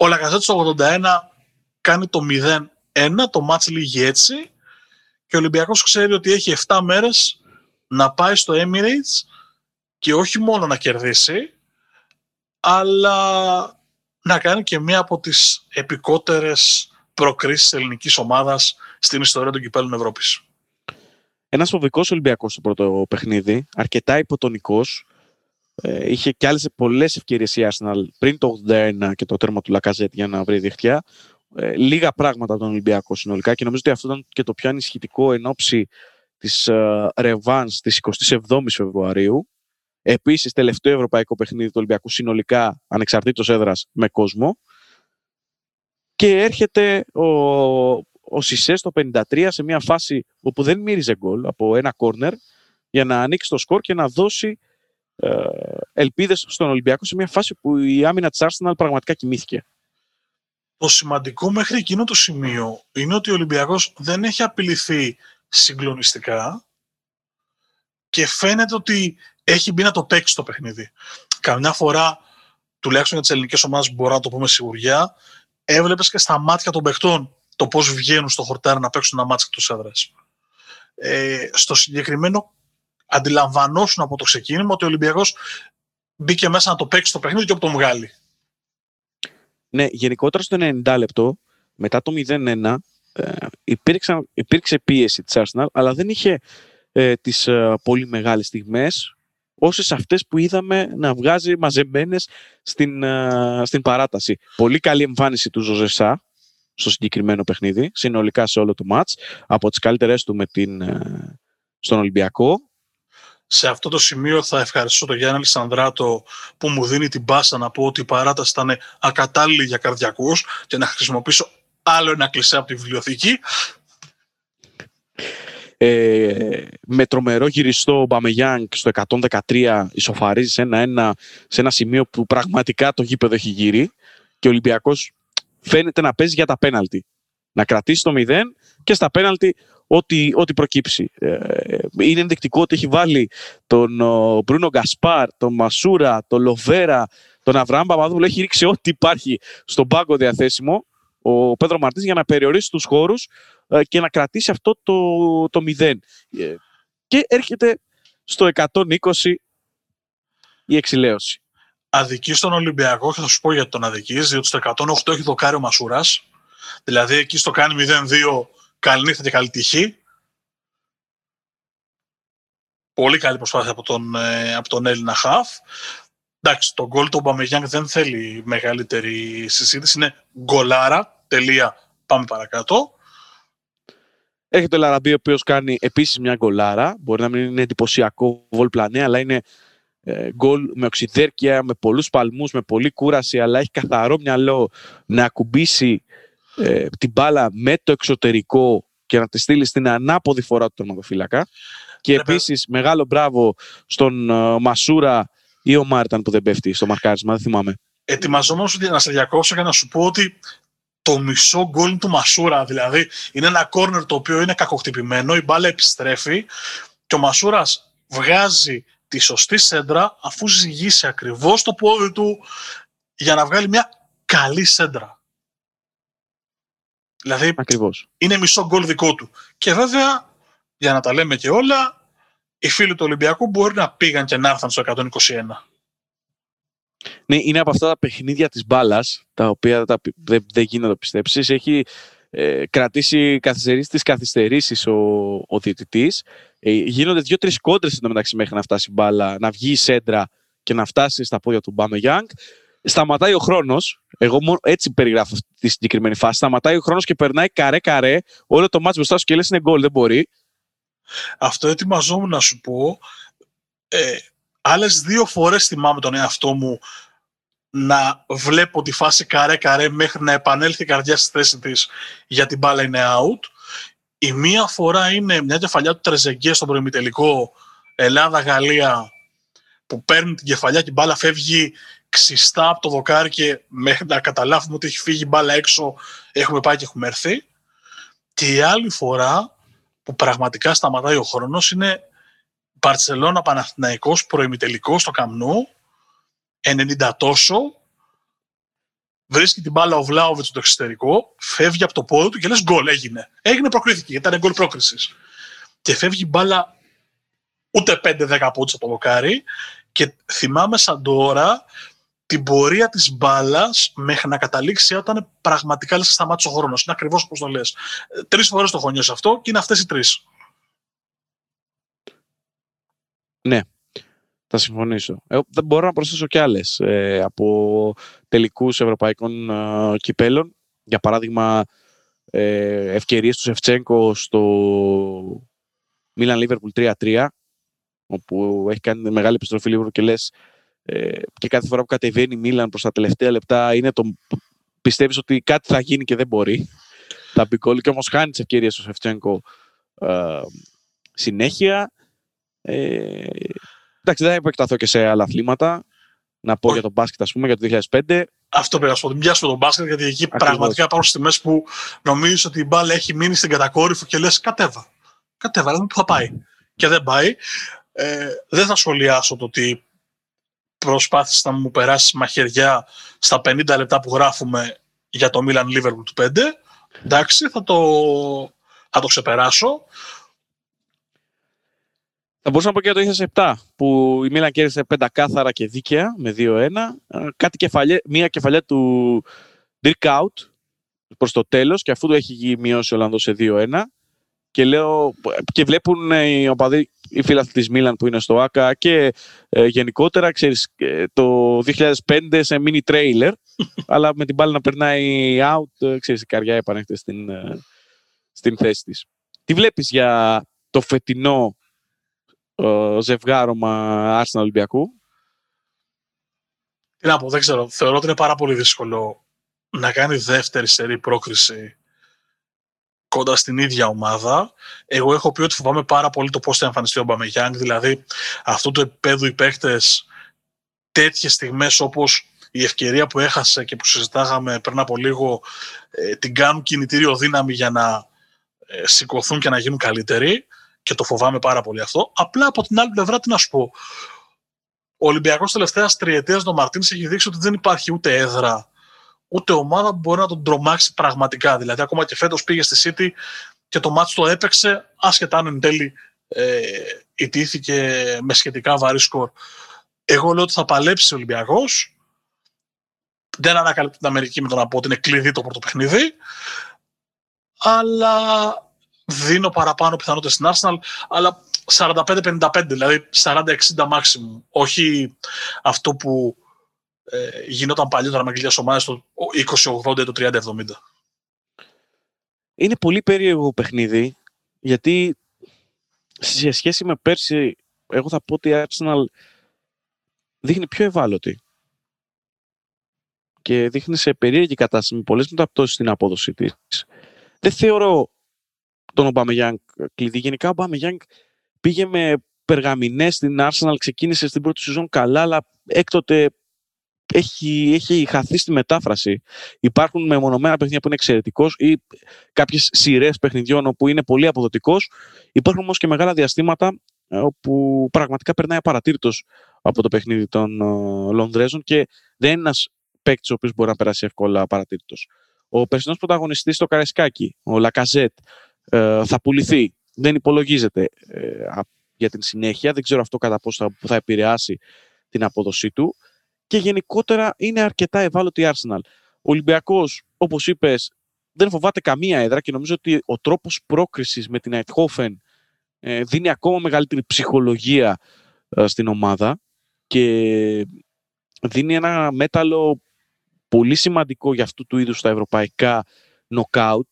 Ο Λακαζέτ στο ογδόντα ένα κάνει το μηδέν ένα, το μάτς λύγει έτσι και ο Ολυμπιακός ξέρει ότι έχει επτά μέρες να πάει στο Emirates και όχι μόνο να κερδίσει, αλλά να κάνει και μία από τις επικότερες προκρίσεις ελληνικής ομάδας στην ιστορία των κυπέλλων Ευρώπης. Ένας φοβικός Ολυμπιακός στο πρώτο παιχνίδι, αρκετά υποτονικός. Είχε και άλλες πολλές ευκαιρίες η Arsenal πριν το ογδόντα ένα και το τέρμα του Λακαζέτ για να βρει διχτυά. ε, λίγα πράγματα από τον Ολυμπιακό συνολικά και νομίζω ότι αυτό ήταν και το πιο ανισχυτικό εν ώψη της ε, ρεβάνς της εικοστής εβδόμης Φεβρουαρίου. Επίσης, τελευταίο ευρωπαϊκό παιχνίδι του Ολυμπιακού συνολικά, ανεξαρτήτως έδρας, με κόσμο. Και έρχεται ο, ο Σισέ στο πενήντα τρία σε μια φάση όπου δεν μύριζε γκολ από ένα κόρνερ για να ανοίξει το σκορ και να δώσει ε, ελπίδες στον Ολυμπιακό σε μια φάση που η άμυνα της Arsenal πραγματικά κοιμήθηκε. Το σημαντικό μέχρι εκείνο το σημείο είναι ότι ο Ολυμπιακός δεν έχει απειληθεί συγκλονιστικά και φαίνεται ότι έχει μπει να το παίξει το παιχνίδι. Καμιά φορά, τουλάχιστον για τις ελληνικές ομάδες, μπορώ να το πούμε σιγουριά, έβλεπες και στα μάτια των παιχτών το πώς βγαίνουν στο χορτάρι να παίξουν ένα μάτς εκτός έδρας. Ε, στο συγκεκριμένο, αντιλαμβανόσουν από το ξεκίνημα ότι ο Ολυμπιακός μπήκε μέσα να το παίξει το παιχνίδι και όπου τον βγάλει. Ναι, γενικότερα στο ενενήντα λεπτό, μετά το μηδέν ένα, ε, υπήρξε, υπήρξε πίεση της Arsenal, αλλά δεν είχε ε, τις ε, πολύ μεγάλες στιγμές, όσες αυτές που είδαμε να βγάζει μαζεμένες στην, ε, στην παράταση. Πολύ καλή εμφάνιση του Ζωζεσά στο συγκεκριμένο παιχνίδι, συνολικά σε όλο το μάτς, από τις καλύτερές του με την, ε, στον Ολυμπιακό. Σε αυτό το σημείο θα ευχαριστήσω τον Γιάννη Αλυσανδράτο που μου δίνει την πάσα να πω ότι η παράταση ήταν ακατάλληλη για καρδιακούς και να χρησιμοποιήσω άλλο ένα κλισέ από τη βιβλιοθήκη. Ε, με τρομερό γυριστό ο Μπαμεγιάνγκ στο εκατόν δεκατρία ισοφαρίζει σε ένα, ένα, σε ένα σημείο που πραγματικά το γήπεδο έχει γύρει και ο Ολυμπιακός φαίνεται να παίζει για τα πέναλτι. Να κρατήσει το μηδέν και στα πέναλτι ό,τι, ό,τι προκύψει. Είναι ενδεικτικό ότι έχει βάλει τον ο, Μπρούνο Γκασπάρ, τον Μασούρα, τον Λοβέρα, τον Αβραάμ Παπαδόπουλο. Έχει ρίξει ό,τι υπάρχει στον πάγκο διαθέσιμο ο Πέδρο Μαρτίνς για να περιορίσει τους χώρους ε, και να κρατήσει αυτό το, το μηδέν. Ε, και έρχεται στο εκατόν είκοσι η εξηλαίωση. Αδική στον Ολυμπιακό, και θα σου πω γιατί τον αδικείς, διότι στο εκατόν οκτώ έχει δοκάρει ο Μασούρας. Δηλαδή εκεί στο κάνει μηδέν δύο, καληνύχτα και καλή τυχή. Πολύ καλή προσπάθεια από τον, από τον Έλληνα χαφ. Εντάξει, το γκολ του Μπαμεγιάνγκ δεν θέλει μεγαλύτερη συζήτηση. Είναι γκολάρα, τελεία, πάμε παρακάτω. Έχει το Λαραμπή, ο οποίος κάνει επίσης μια γκολάρα. Μπορεί να μην είναι εντυπωσιακό γκολ πλανέ, αλλά είναι γκολ με οξυδέρκεια, με πολλούς παλμούς, με πολλή κούραση, αλλά έχει καθαρό μυαλό να ακουμπήσει ε, την μπάλα με το εξωτερικό και να τη στείλει στην ανάποδη φορά του τερματοφύλακα. Και Ρε, επίσης παι... μεγάλο μπράβο στον ε, Μασούρα ή ο Μάρταν που δεν πέφτει στο μαρκάρισμα, δεν θυμάμαι. Ετοιμαζόμουν να σε διακόψω και να σου πω ότι το μισό γκολ του Μασούρα, δηλαδή είναι ένα κόρνερ το οποίο είναι κακοχτυπημένο, η μπάλα επιστρέφει και ο Μασούρας βγάζει τη σωστή σέντρα αφού ζυγίσει ακριβώς το πόδι του για να βγάλει μια καλή σέντρα. Δηλαδή ακριβώς. Είναι μισό γκολ δικό του. Και βέβαια, για να τα λέμε και όλα, οι φίλοι του Ολυμπιακού μπορεί να πήγαν και να έρθαν στο εκατόν είκοσι ένα. Ναι, είναι από αυτά τα παιχνίδια της μπάλας, τα οποία τα, δεν, δεν γίνεται να το πιστέψεις. Έχει ε, κρατήσει καθυστερήσεις τις καθυστερήσεις ο, ο διαιτητής. Γίνονται δύο-τρεις κόντρες εντωμεταξύ μέχρι να φτάσει η μπάλα, να βγει η σέντρα και να φτάσει στα πόδια του Μπαμεγιάνγκ. Σταματάει ο χρόνος. Εγώ μόνο έτσι περιγράφω αυτή τη συγκεκριμένη φάση. Σταματάει ο χρόνος και περνάει καρέ-καρέ όλο το μάτς μπροστά σου και λες είναι γκολ. Δεν μπορεί. Αυτό ετοιμαζόμουν να σου πω. Ε, άλλες δύο φορές θυμάμαι τον εαυτό μου να βλέπω τη φάση καρέ-καρέ μέχρι να επανέλθει η καρδιά στη θέση της γιατί η μπάλα είναι out. Η μία φορά είναι μια κεφαλιά του Τρεζεγκέ στον προημιτελικό Ελλάδα-Γαλλία που παίρνει την κεφαλιά και η μπάλα φεύγει ξιστά από το δοκάρι και μέχρι να καταλάβουμε ότι έχει φύγει η μπάλα έξω έχουμε πάει και έχουμε έρθει. Και η άλλη φορά που πραγματικά σταματάει ο χρόνος είναι Μπαρτσελώνα Παναθηναϊκός προημιτελικό στο Καμνού, ενενήντα τόσο, βρίσκει την μπάλα ο Βλάοβιτς στο εξωτερικό, φεύγει από το πόδι του και λες γκολ, έγινε. Έγινε, προκρίθηκε, γιατί ήταν γκολ πρόκρισης. Και φεύγει η μπάλα ούτε πέντε δέκα πόντους από το δοκάρι και θυμάμαι σαν τώρα την πορεία της μπάλας μέχρι να καταλήξει όταν πραγματικά λες σταμάτησε ο χρόνος. Είναι ακριβώς όπως το λες. Τρεις φορές το έχω νιώσει αυτό και είναι αυτές οι τρεις. Ναι. Θα συμφωνήσω. Ε, δεν μπορώ να προσθέσω κι άλλες ε, από τελικούς ευρωπαϊκών ε, κυπέλων. για παράδειγμα ε, ευκαιρίες του Σεφτσένκο στο Μίλαν Λίβερπουλ τρία τρία, όπου έχει κάνει μεγάλη επιστροφή Λίβερπουλ και λες ε, και κάθε φορά που κατεβαίνει Μίλαν προς τα τελευταία λεπτά είναι το πιστεύεις ότι κάτι θα γίνει και δεν μπορεί. Θα μπει κόλλη και όμως χάνει τις ευκαιρίες του Σεφτσένκο ε, συνέχεια. Ε, εντάξει, δεν θα επεκταθώ και σε άλλα αθλήματα. Να πω για τον μπάσκετ, ας πούμε, για το δύο χιλιάδες πέντε. Αυτό πέρα, να πιάσουμε τον μπάσκετ, γιατί εκεί ακριβώς πραγματικά υπάρχουν στιγμές που νομίζεις ότι η μπάλα έχει μείνει στην κατακόρυφη και λες κατέβα. Κατέβα, λέμε που θα πάει. Και δεν πάει. Ε, δεν θα σχολιάσω το ότι προσπάθησες να μου περάσεις μαχαιριά στα πενήντα λεπτά που γράφουμε για το Μίλαν Λίβερπουλ του πέντε. Εντάξει, θα το, θα το ξεπεράσω. Θα μπορούσα να πω και για το δύο χιλιάδες επτά, που η Μίλαν κέρδισε πέντε κάθαρα και δίκαια με δύο ένα. Κάτι κεφαλιά, μία κεφαλιά του Ντρικάουτ προς το τέλος, και αφού το έχει μειώσει ο Ολλανδός σε δύο ένα. Και, λέω, και βλέπουν οι οπαδοί, οι φίλαθλοι της Μίλαν που είναι στο ΆΚΑ και ε, γενικότερα, ξέρεις, το δύο χιλιάδες πέντε σε mini trailer, αλλά με την μπάλα να περνάει out, ξέρεις, η καρδιά επανέχεται στην, στην θέση της. Τι βλέπεις για το φετινό ζευγάρωμα Arsenal Ολυμπιακού? Τι να πω, δεν ξέρω. Θεωρώ ότι είναι πάρα πολύ δύσκολο να κάνει δεύτερη σερή πρόκριση κοντά στην ίδια ομάδα. Εγώ έχω πει ότι φοβάμαι πάρα πολύ το πώς θα εμφανιστεί ο Μπαμεγιάνγκ. Δηλαδή, αυτού του επίπεδου οι παίκτες τέτοιες στιγμές όπως η ευκαιρία που έχασε και που συζητάγαμε πριν από λίγο, ε, την κάνουν κινητήριο δύναμη για να ε, σηκωθούν και να γίνουν καλύτεροι. Και το φοβάμαι πάρα πολύ αυτό. Απλά από την άλλη πλευρά, τι να σου πω. Ο Ολυμπιακός τελευταίας τριετίας, ο Μαρτίνς, έχει δείξει ότι δεν υπάρχει ούτε έδρα, ούτε ομάδα που μπορεί να τον τρομάξει πραγματικά. Δηλαδή, ακόμα και φέτος πήγε στη City και το μάτς το έπαιξε, ασχετά αν εν τέλει ε, ιτήθηκε με σχετικά βαρύ σκορ. Εγώ λέω ότι θα παλέψει ο Ολυμπιακός. Δεν ανακαλύπτω την Αμερική με το να πω ότι είναι κλειδί το πρωτοπαιχνίδι. Αλλά δίνω παραπάνω πιθανότητες στην Arsenal, αλλά σαράντα πέντε πενήντα πέντε, δηλαδή σαράντα εξήντα maximum. Όχι αυτό που ε, γινόταν παλιότερα με αγγλικές ομάδες, το είκοσι ογδόντα ή το τριάντα εβδομήντα. Είναι πολύ περίεργο παιχνίδι, γιατί σε σχέση με πέρσι, εγώ θα πω ότι η Arsenal δείχνει πιο ευάλωτη. Και δείχνει σε περίεργη κατάσταση με πολλές μεταπτώσεις στην απόδοση της. Δεν θεωρώ τον Ομπαμεγιάνγκ κλειδί. Γενικά ο Ομπαμεγιάνγκ πήγε με περγαμηνές στην Arsenal, ξεκίνησε στην πρώτη σεζόν καλά, αλλά έκτοτε έχει, έχει χαθεί στη μετάφραση. Υπάρχουν μεμονωμένα παιχνίδια που είναι εξαιρετικός ή κάποιες σειρές παιχνιδιών όπου είναι πολύ αποδοτικός. Υπάρχουν όμως και μεγάλα διαστήματα όπου πραγματικά περνάει απαρατήρητος από το παιχνίδι των Λονδρέζων και δεν είναι ένας παίκτης ο οποίος μπορεί να περάσει εύκολα απαρατήρητος. Ο περσινός πρωταγωνιστής στο Καραϊσκάκι, ο Λακαζέτ, θα πουληθεί. Δεν υπολογίζεται ε, για την συνέχεια. Δεν ξέρω αυτό κατά πόσο θα, θα επηρεάσει την απόδοσή του. Και γενικότερα είναι αρκετά ευάλωτη η Arsenal. Ο Ολυμπιακός, όπως είπες, δεν φοβάται καμία έδρα και νομίζω ότι ο τρόπος πρόκρισης με την Eichhofen ε, δίνει ακόμα μεγαλύτερη ψυχολογία ε, στην ομάδα και δίνει ένα μέταλλο πολύ σημαντικό για αυτού του είδους τα ευρωπαϊκά νοκάουτ.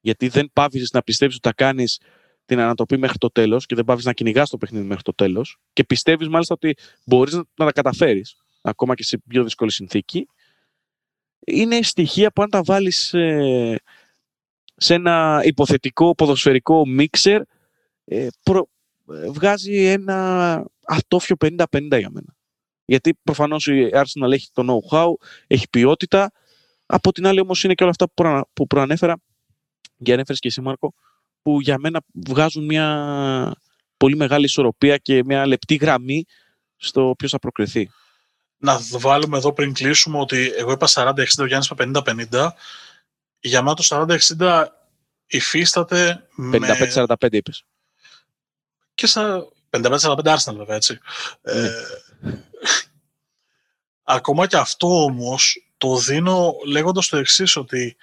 Γιατί δεν πάβεις να πιστεύεις ότι θα κάνεις την ανατροπή μέχρι το τέλος και δεν πάβεις να κυνηγάς το παιχνίδι μέχρι το τέλος. Και πιστεύεις μάλιστα ότι μπορείς να τα καταφέρεις, ακόμα και σε πιο δύσκολη συνθήκη. Είναι στοιχεία που αν τα βάλεις ε, σε ένα υποθετικό ποδοσφαιρικό μίξερ, ε, προ, ε, βγάζει ένα ατόφιο πενήντα πενήντα για μένα. Γιατί προφανώς η Arsenal έχει το know-how, έχει ποιότητα. Από την άλλη όμως είναι και όλα αυτά που, προα, που προανέφερα και ανέφερες και εσύ, Μάρκο, που για μένα βγάζουν μια πολύ μεγάλη ισορροπία και μια λεπτή γραμμή στο ποιος θα προκριθεί. Να βάλουμε εδώ πριν κλείσουμε ότι εγώ είπα σαράντα εξήντα, ο Γιάννης είπε πενήντα πενήντα. Για μένα το σαράντα εξήντα υφίσταται πενήντα πέντε σαράντα πέντε με... είπες. Και στα πενήντα πέντε σαράντα πέντε Arsenal βέβαια, έτσι. Ναι. Ε... Ακόμα και αυτό όμως το δίνω λέγοντας το εξής, ότι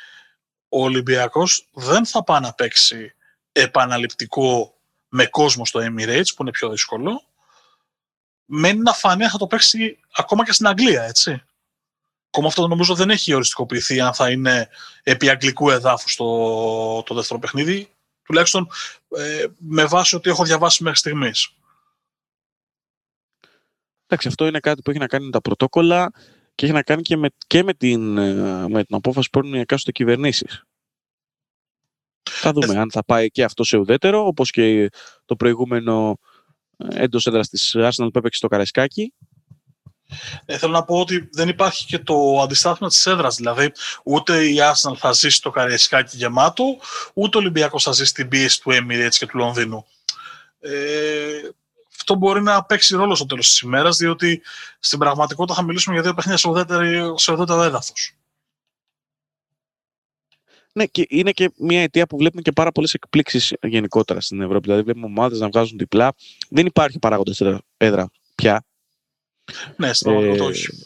ο Ολυμπιακός δεν θα πάει να παίξει επαναληπτικό με κόσμο στο Emirates, που είναι πιο δύσκολο. Μένει να φανεί, θα το παίξει ακόμα και στην Αγγλία, έτσι. ακόμα αυτό νομίζω δεν έχει οριστικοποιηθεί αν θα είναι επί αγγλικού εδάφους το, το δεύτερο παιχνίδι, τουλάχιστον ε, με βάση ότι έχω διαβάσει μέχρι στιγμής. Εντάξει, αυτό είναι κάτι που έχει να κάνει με τα πρωτόκολλα και έχει να κάνει και με, και με, την, με την απόφαση που παίρνουν οι εκάστοτε κυβερνήσεις. Θα δούμε ε, αν θα πάει και αυτό σε ουδέτερο, όπως και το προηγούμενο έντος έδρας της Arsenal που έπαιξε στο Καραϊσκάκι. Ε, θέλω να πω ότι δεν υπάρχει και το αντιστάθμιο της έδρας. Δηλαδή, ούτε η Arsenal θα ζήσει το Καραϊσκάκι γεμάτο, ούτε ο Ολυμπιακός θα ζήσει την πίεση του Emirates και του Λονδίνου. Ε, αυτό μπορεί να παίξει ρόλο στο τέλος της ημέρας, διότι στην πραγματικότητα θα μιλήσουμε για δύο παιχνίδια σε ουδέτερο, σε ουδέτερο έδαφος. Ναι, και είναι και μια αιτία που βλέπουμε και πάρα πολλές εκπλήξεις γενικότερα στην Ευρώπη. Δηλαδή, βλέπουμε ομάδες να βγάζουν διπλά. Δεν υπάρχει παράγοντας έδρα πια. Ναι, στην πραγματικότητα ε, όχι.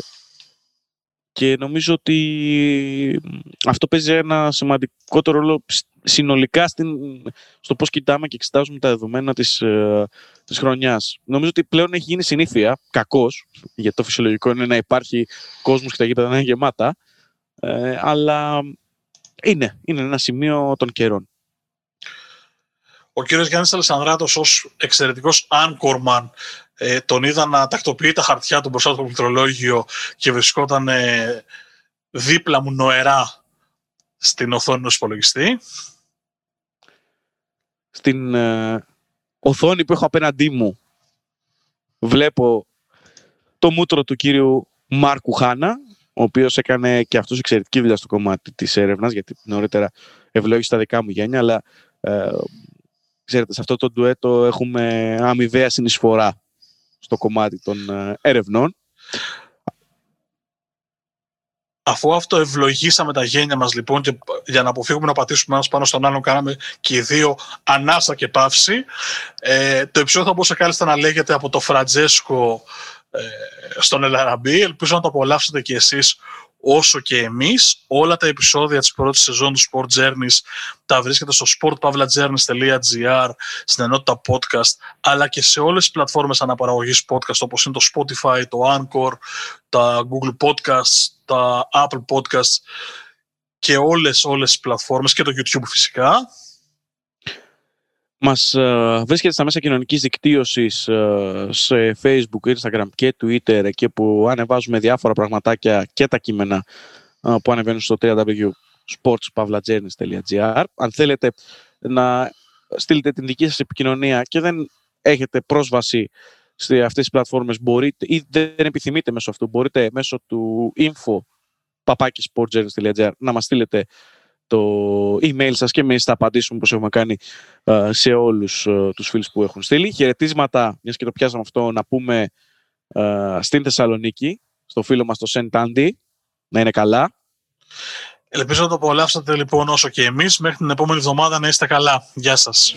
Και νομίζω ότι αυτό παίζει ένα σημαντικότερο ρόλο συνολικά στην, στο πώς κοιτάμε και εξετάζουμε τα δεδομένα της, ε, της χρονιάς. Νομίζω ότι πλέον έχει γίνει συνήθεια, κακώς, γιατί το φυσιολογικό είναι να υπάρχει κόσμος και τα γήπεδα να είναι γεμάτα, ε, αλλά είναι, είναι ένα σημείο των καιρών. Ο κύριος Γιάννης Αλυσανδράτος ως εξαιρετικός anchorman ε, τον είδα να τακτοποιεί τα χαρτιά του μπροστά στο πληκτρολόγιο και βρισκόταν ε, δίπλα μου νοερά στην οθόνη του υπολογιστή. Στην ε, οθόνη που έχω απέναντί μου βλέπω το μούτρο του κύριου Μάρκου Χάνα, ο οποίος έκανε και αυτός εξαιρετική δουλειά στο κομμάτι της έρευνας, γιατί νωρίτερα ευλόγησε τα δικά μου γένια, αλλά ε, ξέρετε, σε αυτό το ντουέτο έχουμε αμοιβαία συνεισφορά στο κομμάτι των ερευνών. Αφού αυτό ευλογήσαμε τα γένια μας λοιπόν και για να αποφύγουμε να πατήσουμε ένας πάνω στον άλλον κάναμε και οι δύο ανάσα και παύση, ε, το επεισόδιο θα μπορούσε κάλλιστα να λέγεται από το Φρατζέσκο ε, στον Ελαραμπή. Ελπίζω να το απολαύσετε και εσείς όσο και εμείς. Όλα τα επεισόδια της πρώτης σεζόν του Sport Journeys τα βρίσκεται στο sport pavla journeys dot g r, στην ενότητα podcast, αλλά και σε όλες τις πλατφόρμες αναπαραγωγής podcast, όπως είναι το Spotify, το Anchor, τα Google Podcasts, τα Apple Podcasts και όλες, όλες τις πλατφόρμες και το YouTube φυσικά. Μας ε, βρίσκεται στα μέσα κοινωνικής δικτύωσης ε, σε Facebook, Instagram και Twitter, εκεί που ανεβάζουμε διάφορα πραγματάκια και τα κείμενα ε, που ανεβαίνουν στο double-u double-u double-u dot sports pavla journeys dot g r. Αν θέλετε να στείλετε την δική σας επικοινωνία και δεν έχετε πρόσβαση σε αυτές τις πλατφόρμες, μπορείτε, ή δεν επιθυμείτε μέσω αυτού, μπορείτε μέσω του info at sports journeys dot g r να μας στείλετε το email σας και εμείς θα απαντήσουμε, όπως έχουμε κάνει σε όλους τους φίλους που έχουν στείλει. Χαιρετίσματα, μιας και το πιάσαμε αυτό, να πούμε στην Θεσσαλονίκη, στο φίλο μας το Σεν Τάντι, να είναι καλά. Ελπίζω να το απολαύσατε λοιπόν όσο και εμείς. Μέχρι την επόμενη εβδομάδα να είστε καλά. Γεια σας.